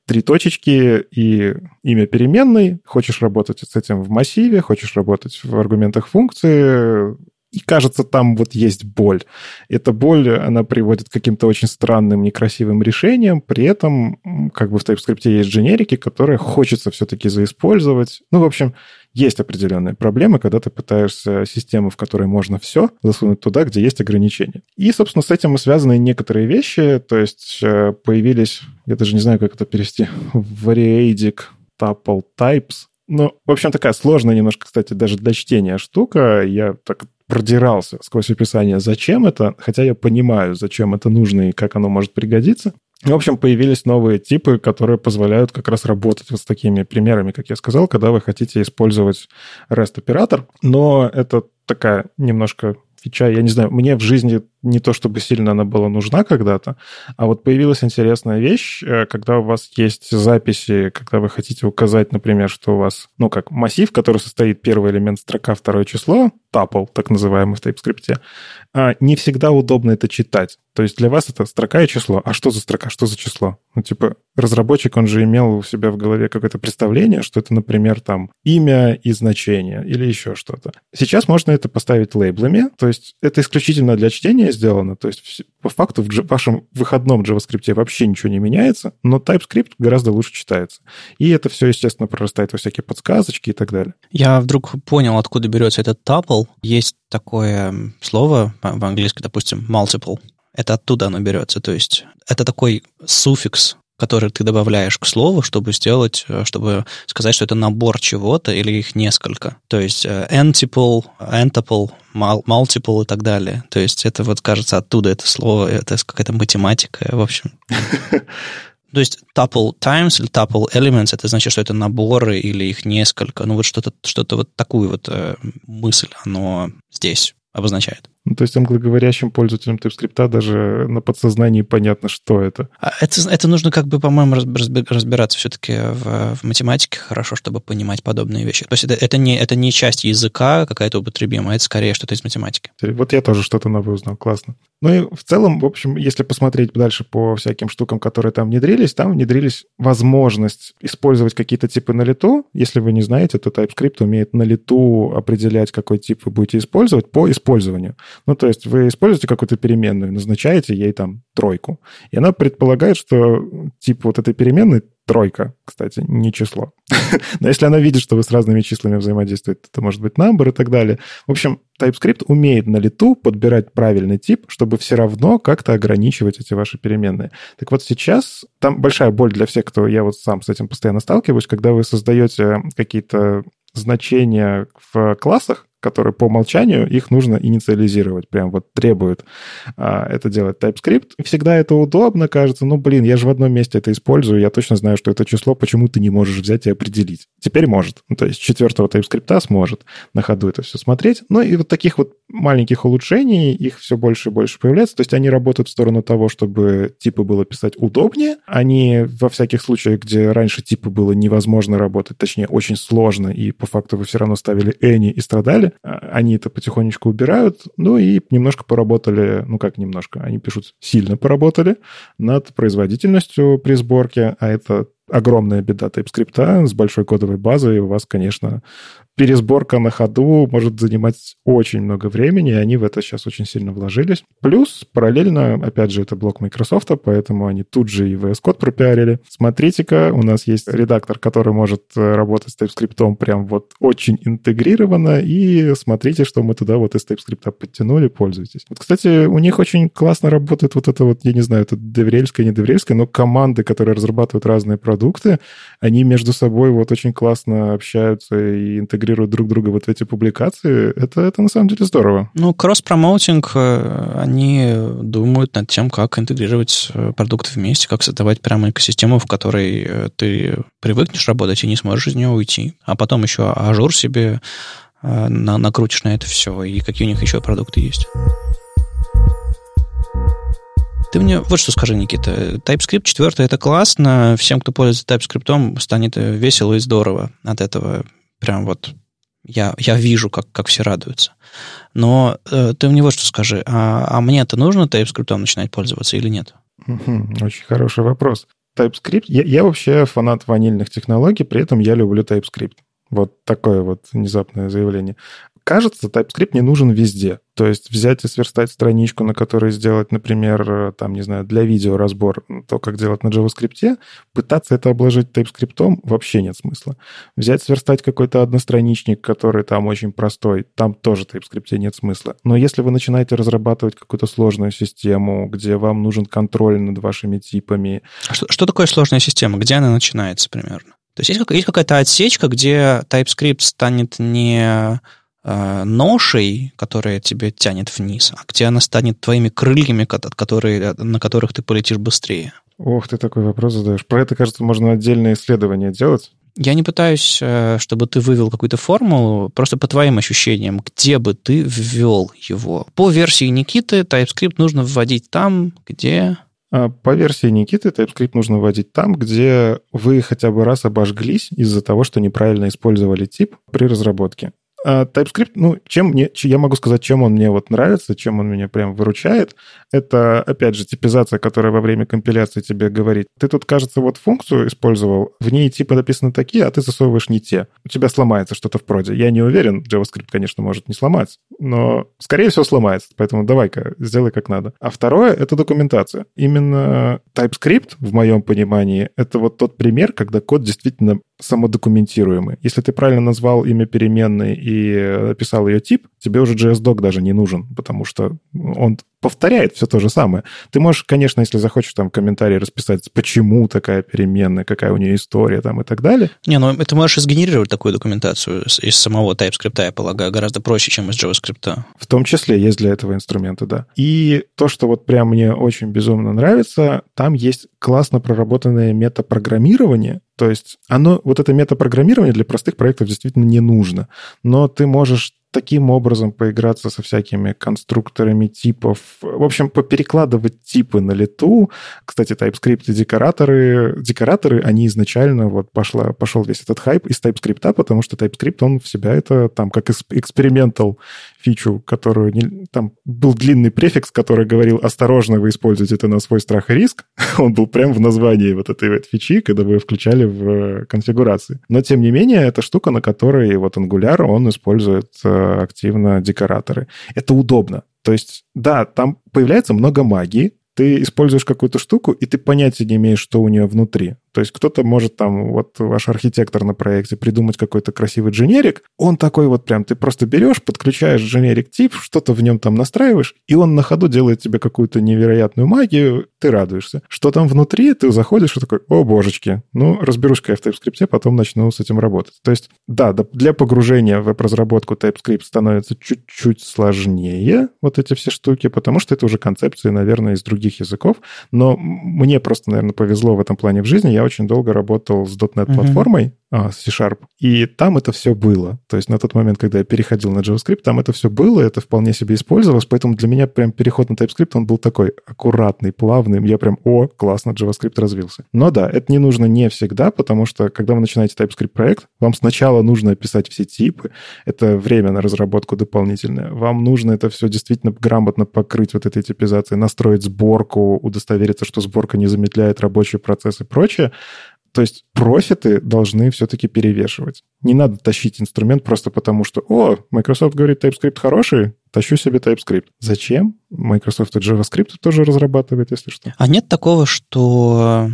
3 точечки и имя переменной, хочешь работать с этим в массиве, хочешь работать в аргументах функции, и кажется, там вот есть боль. Эта боль, она приводит к каким-то очень странным, некрасивым решениям, при этом как бы в TypeScript есть дженерики, которые хочется все-таки заиспользовать. Ну, в общем, есть определенные проблемы, когда ты пытаешься систему, в которой можно все, засунуть туда, где есть ограничения. И, собственно, с этим и связаны некоторые вещи, то есть появились, я даже не знаю, как это перевести, variadic tuple types. Ну, в общем, такая сложная немножко, кстати, даже для чтения штука. Я так продирался сквозь описание, зачем это, хотя я понимаю, зачем это нужно и как оно может пригодиться. В общем, появились новые типы, которые позволяют как раз работать вот с такими примерами, как я сказал, когда вы хотите использовать REST-оператор. Но это такая немножко фича, я не знаю, мне в жизни не то чтобы сильно она была нужна когда-то, а вот появилась интересная вещь, когда у вас есть записи, когда вы хотите указать, например, что у вас, ну, как массив, который состоит первый элемент строка, второе число, tuple, так называемый в TypeScript, не всегда удобно это читать. То есть для вас это строка и число. А что за строка, что за число? Ну, типа, разработчик, он же имел у себя в голове какое-то представление, что это, например, там имя и значение или еще что-то. Сейчас можно это поставить лейблами, то есть это исключительно для чтения сделано. То есть по факту в вашем выходном JavaScript вообще ничего не меняется, но TypeScript гораздо лучше читается. И это все, естественно, прорастает во всякие подсказочки и так далее. Я вдруг понял, откуда берется этот tuple. Есть такое слово в английском, допустим, multiple. Это оттуда оно берется. То есть это такой суффикс, который ты добавляешь к слову, чтобы сказать, что это набор чего-то или их несколько. То есть n-tuple, n-tuple, multiple и так далее. То есть это вот, кажется, оттуда это слово, это какая-то математика, в общем. То есть tuple times или tuple elements, это значит, что это наборы или их несколько. Ну вот что-то вот такую вот мысль оно здесь обозначает. Ну, то есть англоговорящим пользователям TypeScript даже на подсознании понятно, что это. Это нужно как бы, по-моему, разбираться все-таки в математике хорошо, чтобы понимать подобные вещи. То есть это не часть языка какая-то употребимая, это скорее что-то из математики. Вот я тоже что-то новое узнал, классно. Ну и в целом, в общем, если посмотреть дальше по всяким штукам, которые там внедрились возможность использовать какие-то типы на лету. Если вы не знаете, то TypeScript умеет на лету определять, какой тип вы будете использовать по использованию. Ну, то есть вы используете какую-то переменную, назначаете ей там 3, и она предполагает, что тип вот этой переменной 3, кстати, не число. Но если она видит, что вы с разными числами взаимодействуете, это может быть number и так далее. В общем, TypeScript умеет на лету подбирать правильный тип, чтобы все равно как-то ограничивать эти ваши переменные. Так вот сейчас там большая боль для всех, кто... Я вот сам с этим постоянно сталкиваюсь, когда вы создаете какие-то значения в классах, которые по умолчанию, их нужно инициализировать. Прям вот требует это делать TypeScript. Всегда это удобно, кажется. Ну, блин, я же в одном месте это использую, я точно знаю, что это число, почему ты не можешь взять и определить. Теперь может. Ну, то есть 4-го TypeScript сможет на ходу это все смотреть. Ну, и вот таких вот маленьких улучшений, их все больше и больше появляется. То есть они работают в сторону того, чтобы типы было писать удобнее. Они во всяких случаях, где раньше типы было невозможно работать, точнее, очень сложно, и по факту вы все равно ставили any и страдали, они это потихонечку убирают, ну и немножко поработали, ну как немножко, они пишут, сильно поработали над производительностью при сборке, а это огромная беда TypeScript с большой кодовой базой, у вас, конечно, пересборка на ходу может занимать очень много времени, и они в это сейчас очень сильно вложились. Плюс параллельно, опять же, это блок Microsoft, поэтому они тут же и VS Code пропиарили. Смотрите-ка, у нас есть редактор, который может работать с TypeScript прям вот очень интегрированно, и смотрите, что мы туда вот из TypeScript подтянули, пользуйтесь. Вот, кстати, у них очень классно работает вот это вот, я не знаю, это деврельское, не деврельское, но команды, которые разрабатывают разные продукты, они между собой вот очень классно общаются и интегрируют друг друга вот в эти публикации, это на самом деле здорово. Ну, кросс-промоутинг, они думают над тем, как интегрировать продукты вместе, как создавать прямо экосистему, в которой ты привыкнешь работать и не сможешь из нее уйти. А потом еще ажур себе накрутишь на это все, и какие у них еще продукты есть. Ты мне вот что скажи, Никита. TypeScript 4 — это классно. Всем, кто пользуется TypeScript, станет весело и здорово от этого. Прям вот я вижу, как все радуются. Но ты мне вот что скажи, а мне-то нужно TypeScript начинать пользоваться или нет? Очень хороший вопрос. TypeScript, я вообще фанат ванильных технологий, при этом я люблю TypeScript. Вот такое вот внезапное заявление. Кажется, TypeScript не нужен везде. То есть взять и сверстать страничку, на которой сделать, например, там, не знаю, для видео разбор, то, как делать на JavaScript, пытаться это обложить TypeScript вообще нет смысла. Взять, сверстать какой-то одностраничник, который там очень простой, там тоже TypeScript нет смысла. Но если вы начинаете разрабатывать какую-то сложную систему, где вам нужен контроль над вашими типами... Что такое сложная система? Где она начинается примерно? То есть есть какая-то отсечка, где TypeScript станет не... ношей, которая тебя тянет вниз, а где она станет твоими крыльями, на которых ты полетишь быстрее? Ох, ты такой вопрос задаешь. Про это, кажется, можно отдельное исследование делать. Я не пытаюсь, чтобы ты вывел какую-то формулу, просто по твоим ощущениям, где бы ты ввел его. По версии Никиты TypeScript нужно вводить там, где... По версии Никиты TypeScript нужно вводить там, где вы хотя бы раз обожглись из-за того, что неправильно использовали тип при разработке. TypeScript, ну, я могу сказать, чем он мне вот нравится, чем он меня прям выручает. Это, опять же, типизация, которая во время компиляции тебе говорит. Ты тут, кажется, вот функцию использовал, в ней типы написаны такие, а ты засовываешь не те. У тебя сломается что-то в проде. Я не уверен, JavaScript, конечно, может не сломаться, но, скорее всего, сломается. Поэтому давай-ка, сделай как надо. А второе — это документация. Именно TypeScript, в моем понимании, это вот тот пример, когда код действительно самодокументируемый. Если ты правильно назвал имя переменной и описал ее тип, тебе уже JS-док даже не нужен, потому что он повторяет все то же самое. Ты можешь, конечно, если захочешь, там, комментарий расписать, почему такая переменная, какая у нее история, там, и так далее. Не, ну, ты можешь сгенерировать такую документацию из самого TypeScript, я полагаю, гораздо проще, чем из JavaScript. В том числе есть для этого инструменты, да. И то, что вот прям мне очень безумно нравится, там есть классно проработанное метапрограммирование, то есть оно, вот это метапрограммирование для простых проектов действительно не нужно, но ты можешь таким образом поиграться со всякими конструкторами типов. В общем, поперекладывать типы на лету. Кстати, TypeScript и декораторы, они изначально, вот пошел весь этот хайп из TypeScript, потому что TypeScript, он в себя это там как экспериментал фичу, которую... Там был длинный префикс, который говорил, осторожно, вы используете это на свой страх и риск. Он был прям в названии вот этой вот фичи, когда вы ее включали в конфигурации. Но, тем не менее, это штука, на которой вот Angular, он использует активно декораторы. Это удобно. То есть, да, там появляется много магии, ты используешь какую-то штуку, и ты понятия не имеешь, что у нее внутри. То есть кто-то может там, вот ваш архитектор на проекте, придумать какой-то красивый дженерик. Он такой вот прям, ты просто берешь, подключаешь дженерик тип, что-то в нем там настраиваешь, и он на ходу делает тебе какую-то невероятную магию, ты радуешься. Что там внутри, ты заходишь и такой, о, божечки, ну, разберусь-ка я в TypeScript, потом начну с этим работать. То есть, да, для погружения в веб-разработку TypeScript становится чуть-чуть сложнее, вот эти все штуки, потому что это уже концепции, наверное, из других языков, но мне просто, наверное, повезло в этом плане в жизни. Я очень долго работал с .NET-платформой, C-Sharp, и там это все было. То есть на тот момент, когда я переходил на JavaScript, там это все было, это вполне себе использовалось, поэтому для меня прям переход на TypeScript, он был такой аккуратный, плавный, я прям, о, классно, JavaScript развился. Но да, это не нужно не всегда, потому что, когда вы начинаете TypeScript-проект, вам сначала нужно писать все типы, это время на разработку дополнительное, вам нужно это все действительно грамотно покрыть вот этой типизацией, настроить сборку, удостовериться, что сборка не замедляет рабочий процесс и прочее. То есть профиты должны все-таки перевешивать. Не надо тащить инструмент просто потому, что «О, Microsoft говорит, TypeScript хороший, тащу себе TypeScript». Зачем? Microsoft и JavaScript тоже разрабатывает, если что. А нет такого, что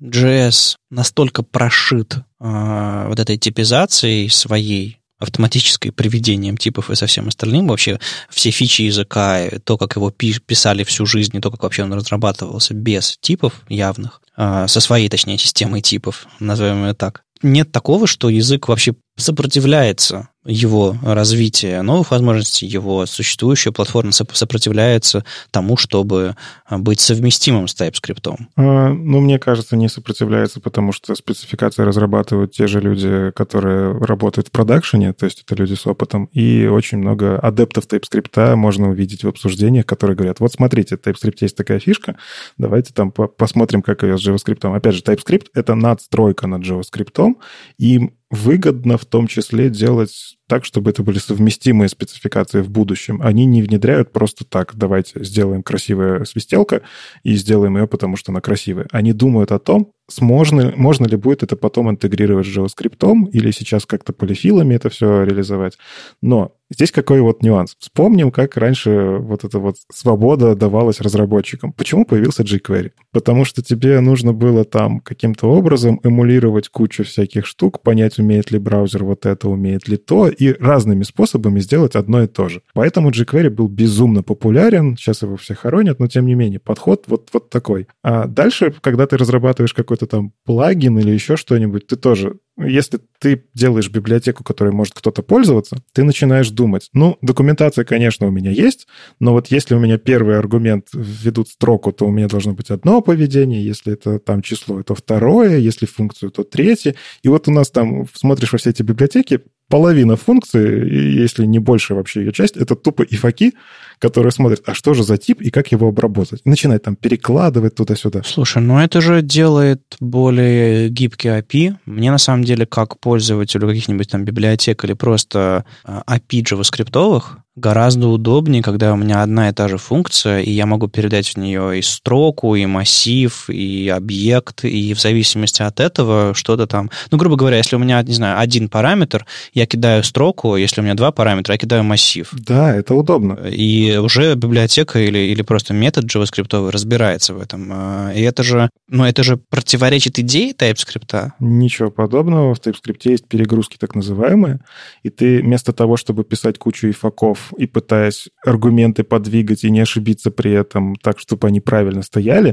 JS настолько прошит вот этой типизацией своей, автоматической, приведением типов и со всем остальным, вообще все фичи языка, то, как его писали всю жизнь, и то, как вообще он разрабатывался без типов явных, со своей, точнее, системой типов, назовем ее так. Нет такого, что язык вообще сопротивляется его развитию новых возможностей, его существующая платформа сопротивляется тому, чтобы быть совместимым с TypeScript. Ну, мне кажется, не сопротивляется, потому что спецификации разрабатывают те же люди, которые работают в продакшене, то есть это люди с опытом, и очень много адептов TypeScript можно увидеть в обсуждениях, которые говорят, вот смотрите, в TypeScript есть такая фишка, давайте там посмотрим, как ее с JavaScript. Опять же, TypeScript — это надстройка над JavaScript, и выгодно в том числе делать так, чтобы это были совместимые спецификации в будущем. Они не внедряют просто так, давайте сделаем красивая свистелка и сделаем ее, потому что она красивая. Они думают о том, можно ли будет это потом интегрировать с JavaScript или сейчас как-то полифилами это все реализовать. Но здесь какой вот нюанс. Вспомним, как раньше вот эта вот свобода давалась разработчикам. Почему появился jQuery? Потому что тебе нужно было там каким-то образом эмулировать кучу всяких штук, понять, умеет ли браузер вот это, умеет ли то, и разными способами сделать одно и то же. Поэтому jQuery был безумно популярен, сейчас его все хоронят, но тем не менее подход вот такой. А дальше, когда ты разрабатываешь какой-то там плагин или еще что-нибудь, ты тоже... Если ты делаешь библиотеку, которой может кто-то пользоваться, ты начинаешь думать, ну, документация, конечно, у меня есть, но вот если у меня первый аргумент введут строку, то у меня должно быть одно поведение, если это там число, то второе, если функцию, то третье. И вот у нас там, смотришь во все эти библиотеки, половина функции, если не больше вообще ее часть, это тупо ифаки, которые смотрят, а что же за тип и как его обработать. Начинает там перекладывать туда-сюда. Слушай, ну это же делает более гибкий API. Мне на самом деле, как пользователю каких-нибудь там библиотек или просто API JavaScript-овых, гораздо удобнее, когда у меня одна и та же функция, и я могу передать в нее и строку, и массив, и объект, и в зависимости от этого что-то там... Ну, грубо говоря, если у меня, не знаю, один параметр, я кидаю строку, если у меня два параметра, я кидаю массив. Да, это удобно. И уже библиотека или просто метод JavaScript разбирается в этом. И это же... Ну, это же противоречит идее TypeScript. Ничего подобного. В TypeScript есть перегрузки так называемые, и ты вместо того, чтобы писать кучу ифаков, и пытаясь аргументы подвигать и не ошибиться при этом так, чтобы они правильно стояли,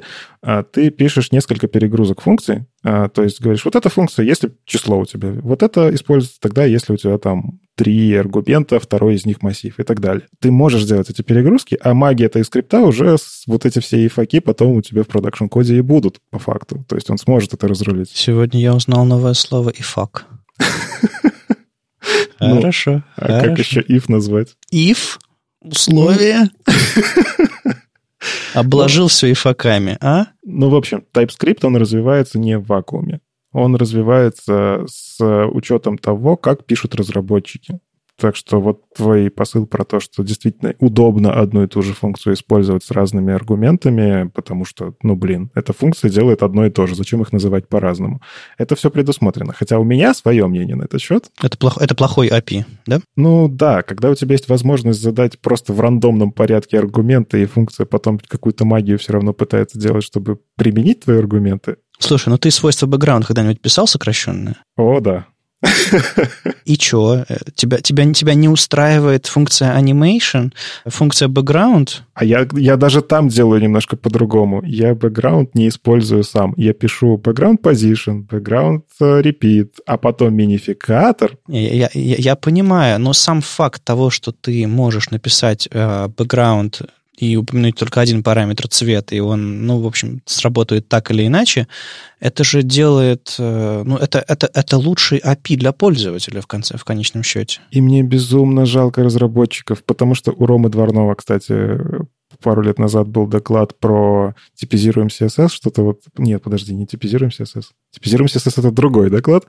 ты пишешь несколько перегрузок функций, то есть говоришь, вот эта функция, если число у тебя, вот это используется тогда, если у тебя там 3 аргумента, второй из них массив и так далее. Ты можешь делать эти перегрузки, а магия этого скрипта уже вот эти все ифаки потом у тебя в продакшн-коде и будут по факту. То есть он сможет это разрулить. Сегодня я узнал новое слово «ифак». Хорошо. А как еще if назвать? If? Условие? Обложил все ифаками, а? Ну, в общем, TypeScript, он развивается не в вакууме. Он развивается с учетом того, как пишут разработчики. Так что вот твой посыл про то, что действительно удобно одну и ту же функцию использовать с разными аргументами, потому что, эта функция делает одно и то же. Зачем их называть по-разному? Это все предусмотрено. Хотя у меня свое мнение на этот счет. Это плохой API, да? Когда у тебя есть возможность задать просто в рандомном порядке аргументы, и функция потом какую-то магию все равно пытается делать, чтобы применить твои аргументы. Слушай, ты свойства бэкграунда когда-нибудь писал сокращенные? О, да. И что? Тебя не устраивает функция animation, функция background? А я даже там делаю немножко по-другому. Я background не использую сам. Я пишу background position, background repeat, а потом минификатор. Я понимаю, но сам факт того, что ты можешь написать background и упомянуть только один параметр цвет, и он, сработает так или иначе, это же делает... это лучший API для пользователя в конечном счете. И мне безумно жалко разработчиков, потому что у Ромы Дворнова, кстати, пару лет назад был доклад про типизируем CSS, Нет, подожди, не типизируем CSS. Типизируем CSS — это другой доклад.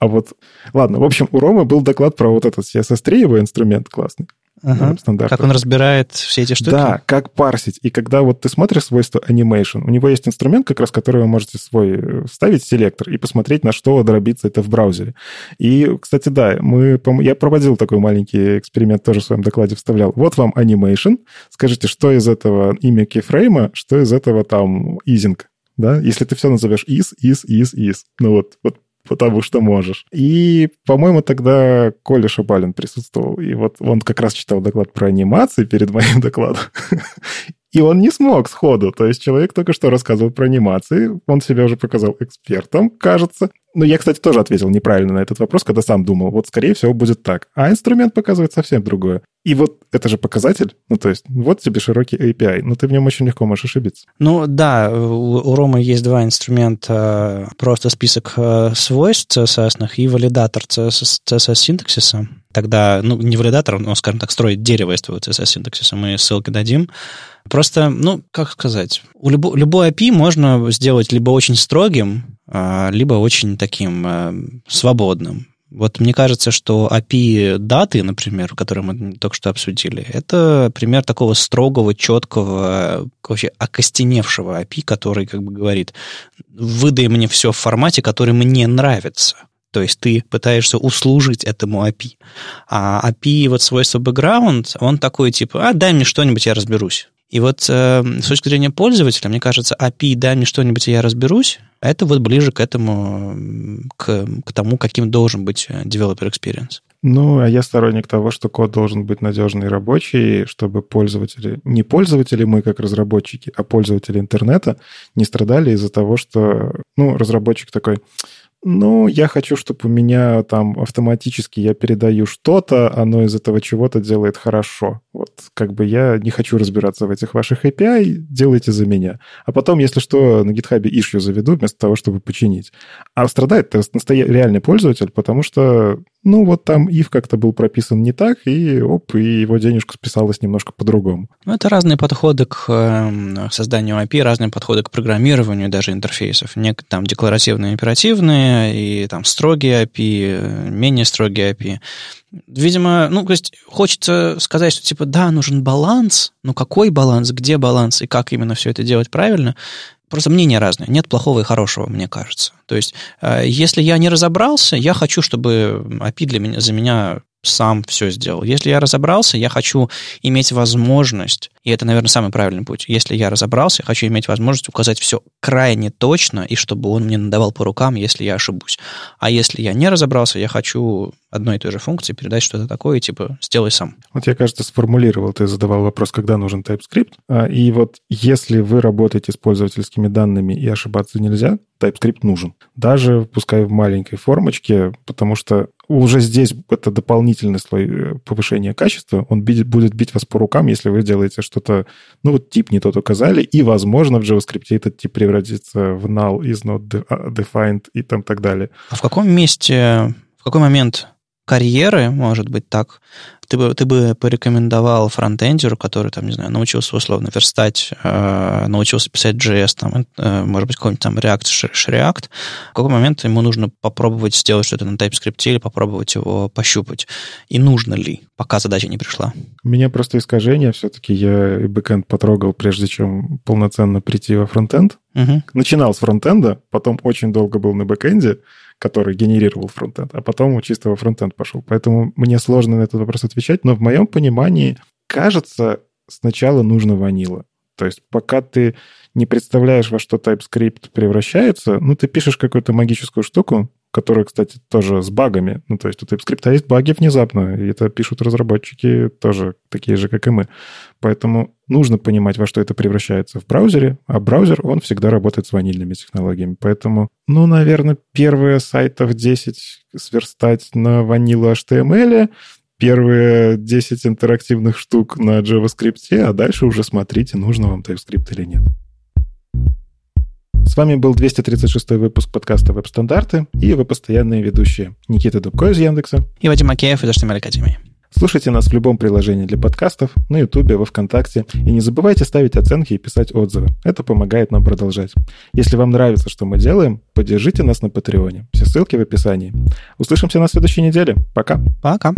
Ладно, в общем, у Ромы был доклад про вот этот CSS3, его инструмент классный. Ага. Как он разбирает все эти штуки? Да, как парсить. И когда ты смотришь свойство animation, у него есть инструмент, как раз который вы можете свой вставить селектор и посмотреть, на что дробится это в браузере. И, кстати, да, я проводил такой маленький эксперимент, тоже в своем докладе вставлял. Вот вам animation. Скажите, что из этого имя кейфрейма, что из этого там easing. Да? Если ты все назовешь is. Потому что можешь. И, по-моему, тогда Коля Шабалин присутствовал. И он как раз читал доклад про анимации перед моим докладом. И он не смог сходу. То есть человек только что рассказывал про анимации. Он себя уже показал экспертом, кажется. Но я, кстати, тоже ответил неправильно на этот вопрос, когда сам думал. Скорее всего, будет так. А инструмент показывает совсем другое. И это же показатель. Тебе широкий API. Но ты в нем очень легко можешь ошибиться. У Ромы есть два инструмента. Просто список свойств CSS-ных и валидатор CSS-синтаксиса. Тогда, не валидатор, но, скажем так, строит дерево из твоего CSS-синтаксиса. Мы ссылки дадим. Просто, как сказать, любой API можно сделать либо очень строгим, либо очень таким свободным. Мне кажется, что API даты, например, которые мы только что обсудили, это пример такого строгого, четкого, вообще окостеневшего API, который говорит, выдай мне все в формате, который мне нравится. То есть ты пытаешься услужить этому API. А API, свойство background, он такой дай мне что-нибудь, я разберусь. И с точки зрения пользователя, мне кажется, API, дай мне что-нибудь, и я разберусь, это ближе к этому, к тому, каким должен быть developer experience. А я сторонник того, что код должен быть надежный и рабочий, чтобы пользователи, не пользователи мы как разработчики, а пользователи интернета не страдали из-за того, что, разработчик такой... я хочу, чтобы у меня там автоматически я передаю что-то, оно из этого чего-то делает хорошо. Я не хочу разбираться в этих ваших API, делайте за меня. А потом, если что, на гитхабе issue заведу вместо того, чтобы починить. А страдает реальный пользователь, потому что, там if как-то был прописан не так, и его денежка списалась немножко по-другому. Это разные подходы к созданию API, разные подходы к программированию даже интерфейсов. Там декларативные, оперативные, и там строгие API, менее строгие API. Видимо, то есть хочется сказать, что нужен баланс, но какой баланс, где баланс и как именно все это делать правильно, просто мнения разные, нет плохого и хорошего, мне кажется. То есть, если я не разобрался, я хочу, чтобы API за меня сам все сделал. Если я разобрался, я хочу иметь возможность, и это, наверное, самый правильный путь, если я разобрался, я хочу иметь возможность указать все крайне точно, и чтобы он мне надавал по рукам, если я ошибусь. А если я не разобрался, я хочу одной и той же функции передать что-то такое, сделай сам. Я, кажется, сформулировал, ты задавал вопрос, когда нужен TypeScript, и если вы работаете с пользовательскими данными и ошибаться нельзя, TypeScript нужен. Даже пускай в маленькой формочке, потому что уже здесь это дополнительный слой повышения качества, он будет бить вас по рукам, если вы делаете что-то, тип не тот указали, и, возможно, в JavaScript этот тип превратится в null, is not defined и там так далее. А в каком момент карьеры, может быть так, ты бы порекомендовал фронтендеру, который, там, не знаю, научился условно верстать, научился писать JS, там, может быть, какой-нибудь там React, в какой момент ему нужно попробовать сделать что-то на TypeScript или попробовать его пощупать? И нужно ли, пока задача не пришла? У меня просто искажение. Все-таки я и бэкэнд потрогал, прежде чем полноценно прийти во фронтенд. Угу. Начинал с фронтенда, потом очень долго был на бэкэнде, который генерировал фронтенд, а потом чисто во фронтенд пошел. Поэтому мне сложно на этот вопрос отвечать, но в моем понимании, кажется, сначала нужно ванила. То есть пока ты не представляешь, во что TypeScript превращается, ну, ты пишешь какую-то магическую штуку, которая, кстати, тоже с багами. Ну, то есть у TypeScript есть баги внезапно, и это пишут разработчики тоже такие же, как и мы. Поэтому нужно понимать, во что это превращается в браузере, а браузер, он всегда работает с ванильными технологиями. Поэтому, ну, наверное, первые сайтов 10 сверстать на ванилу HTML, первые 10 интерактивных штук на JavaScript, а дальше уже смотрите, нужно вам TypeScript или нет. С вами был 236-й выпуск подкаста «Веб-стандарты» и его постоянные ведущие Никита Дубко из Яндекса и Вадим Макеев из HTML-Академии. Слушайте нас в любом приложении для подкастов, на Ютубе, во Вконтакте. И не забывайте ставить оценки и писать отзывы. Это помогает нам продолжать. Если вам нравится, что мы делаем, поддержите нас на Патреоне. Все ссылки в описании. Услышимся на следующей неделе. Пока. Пока.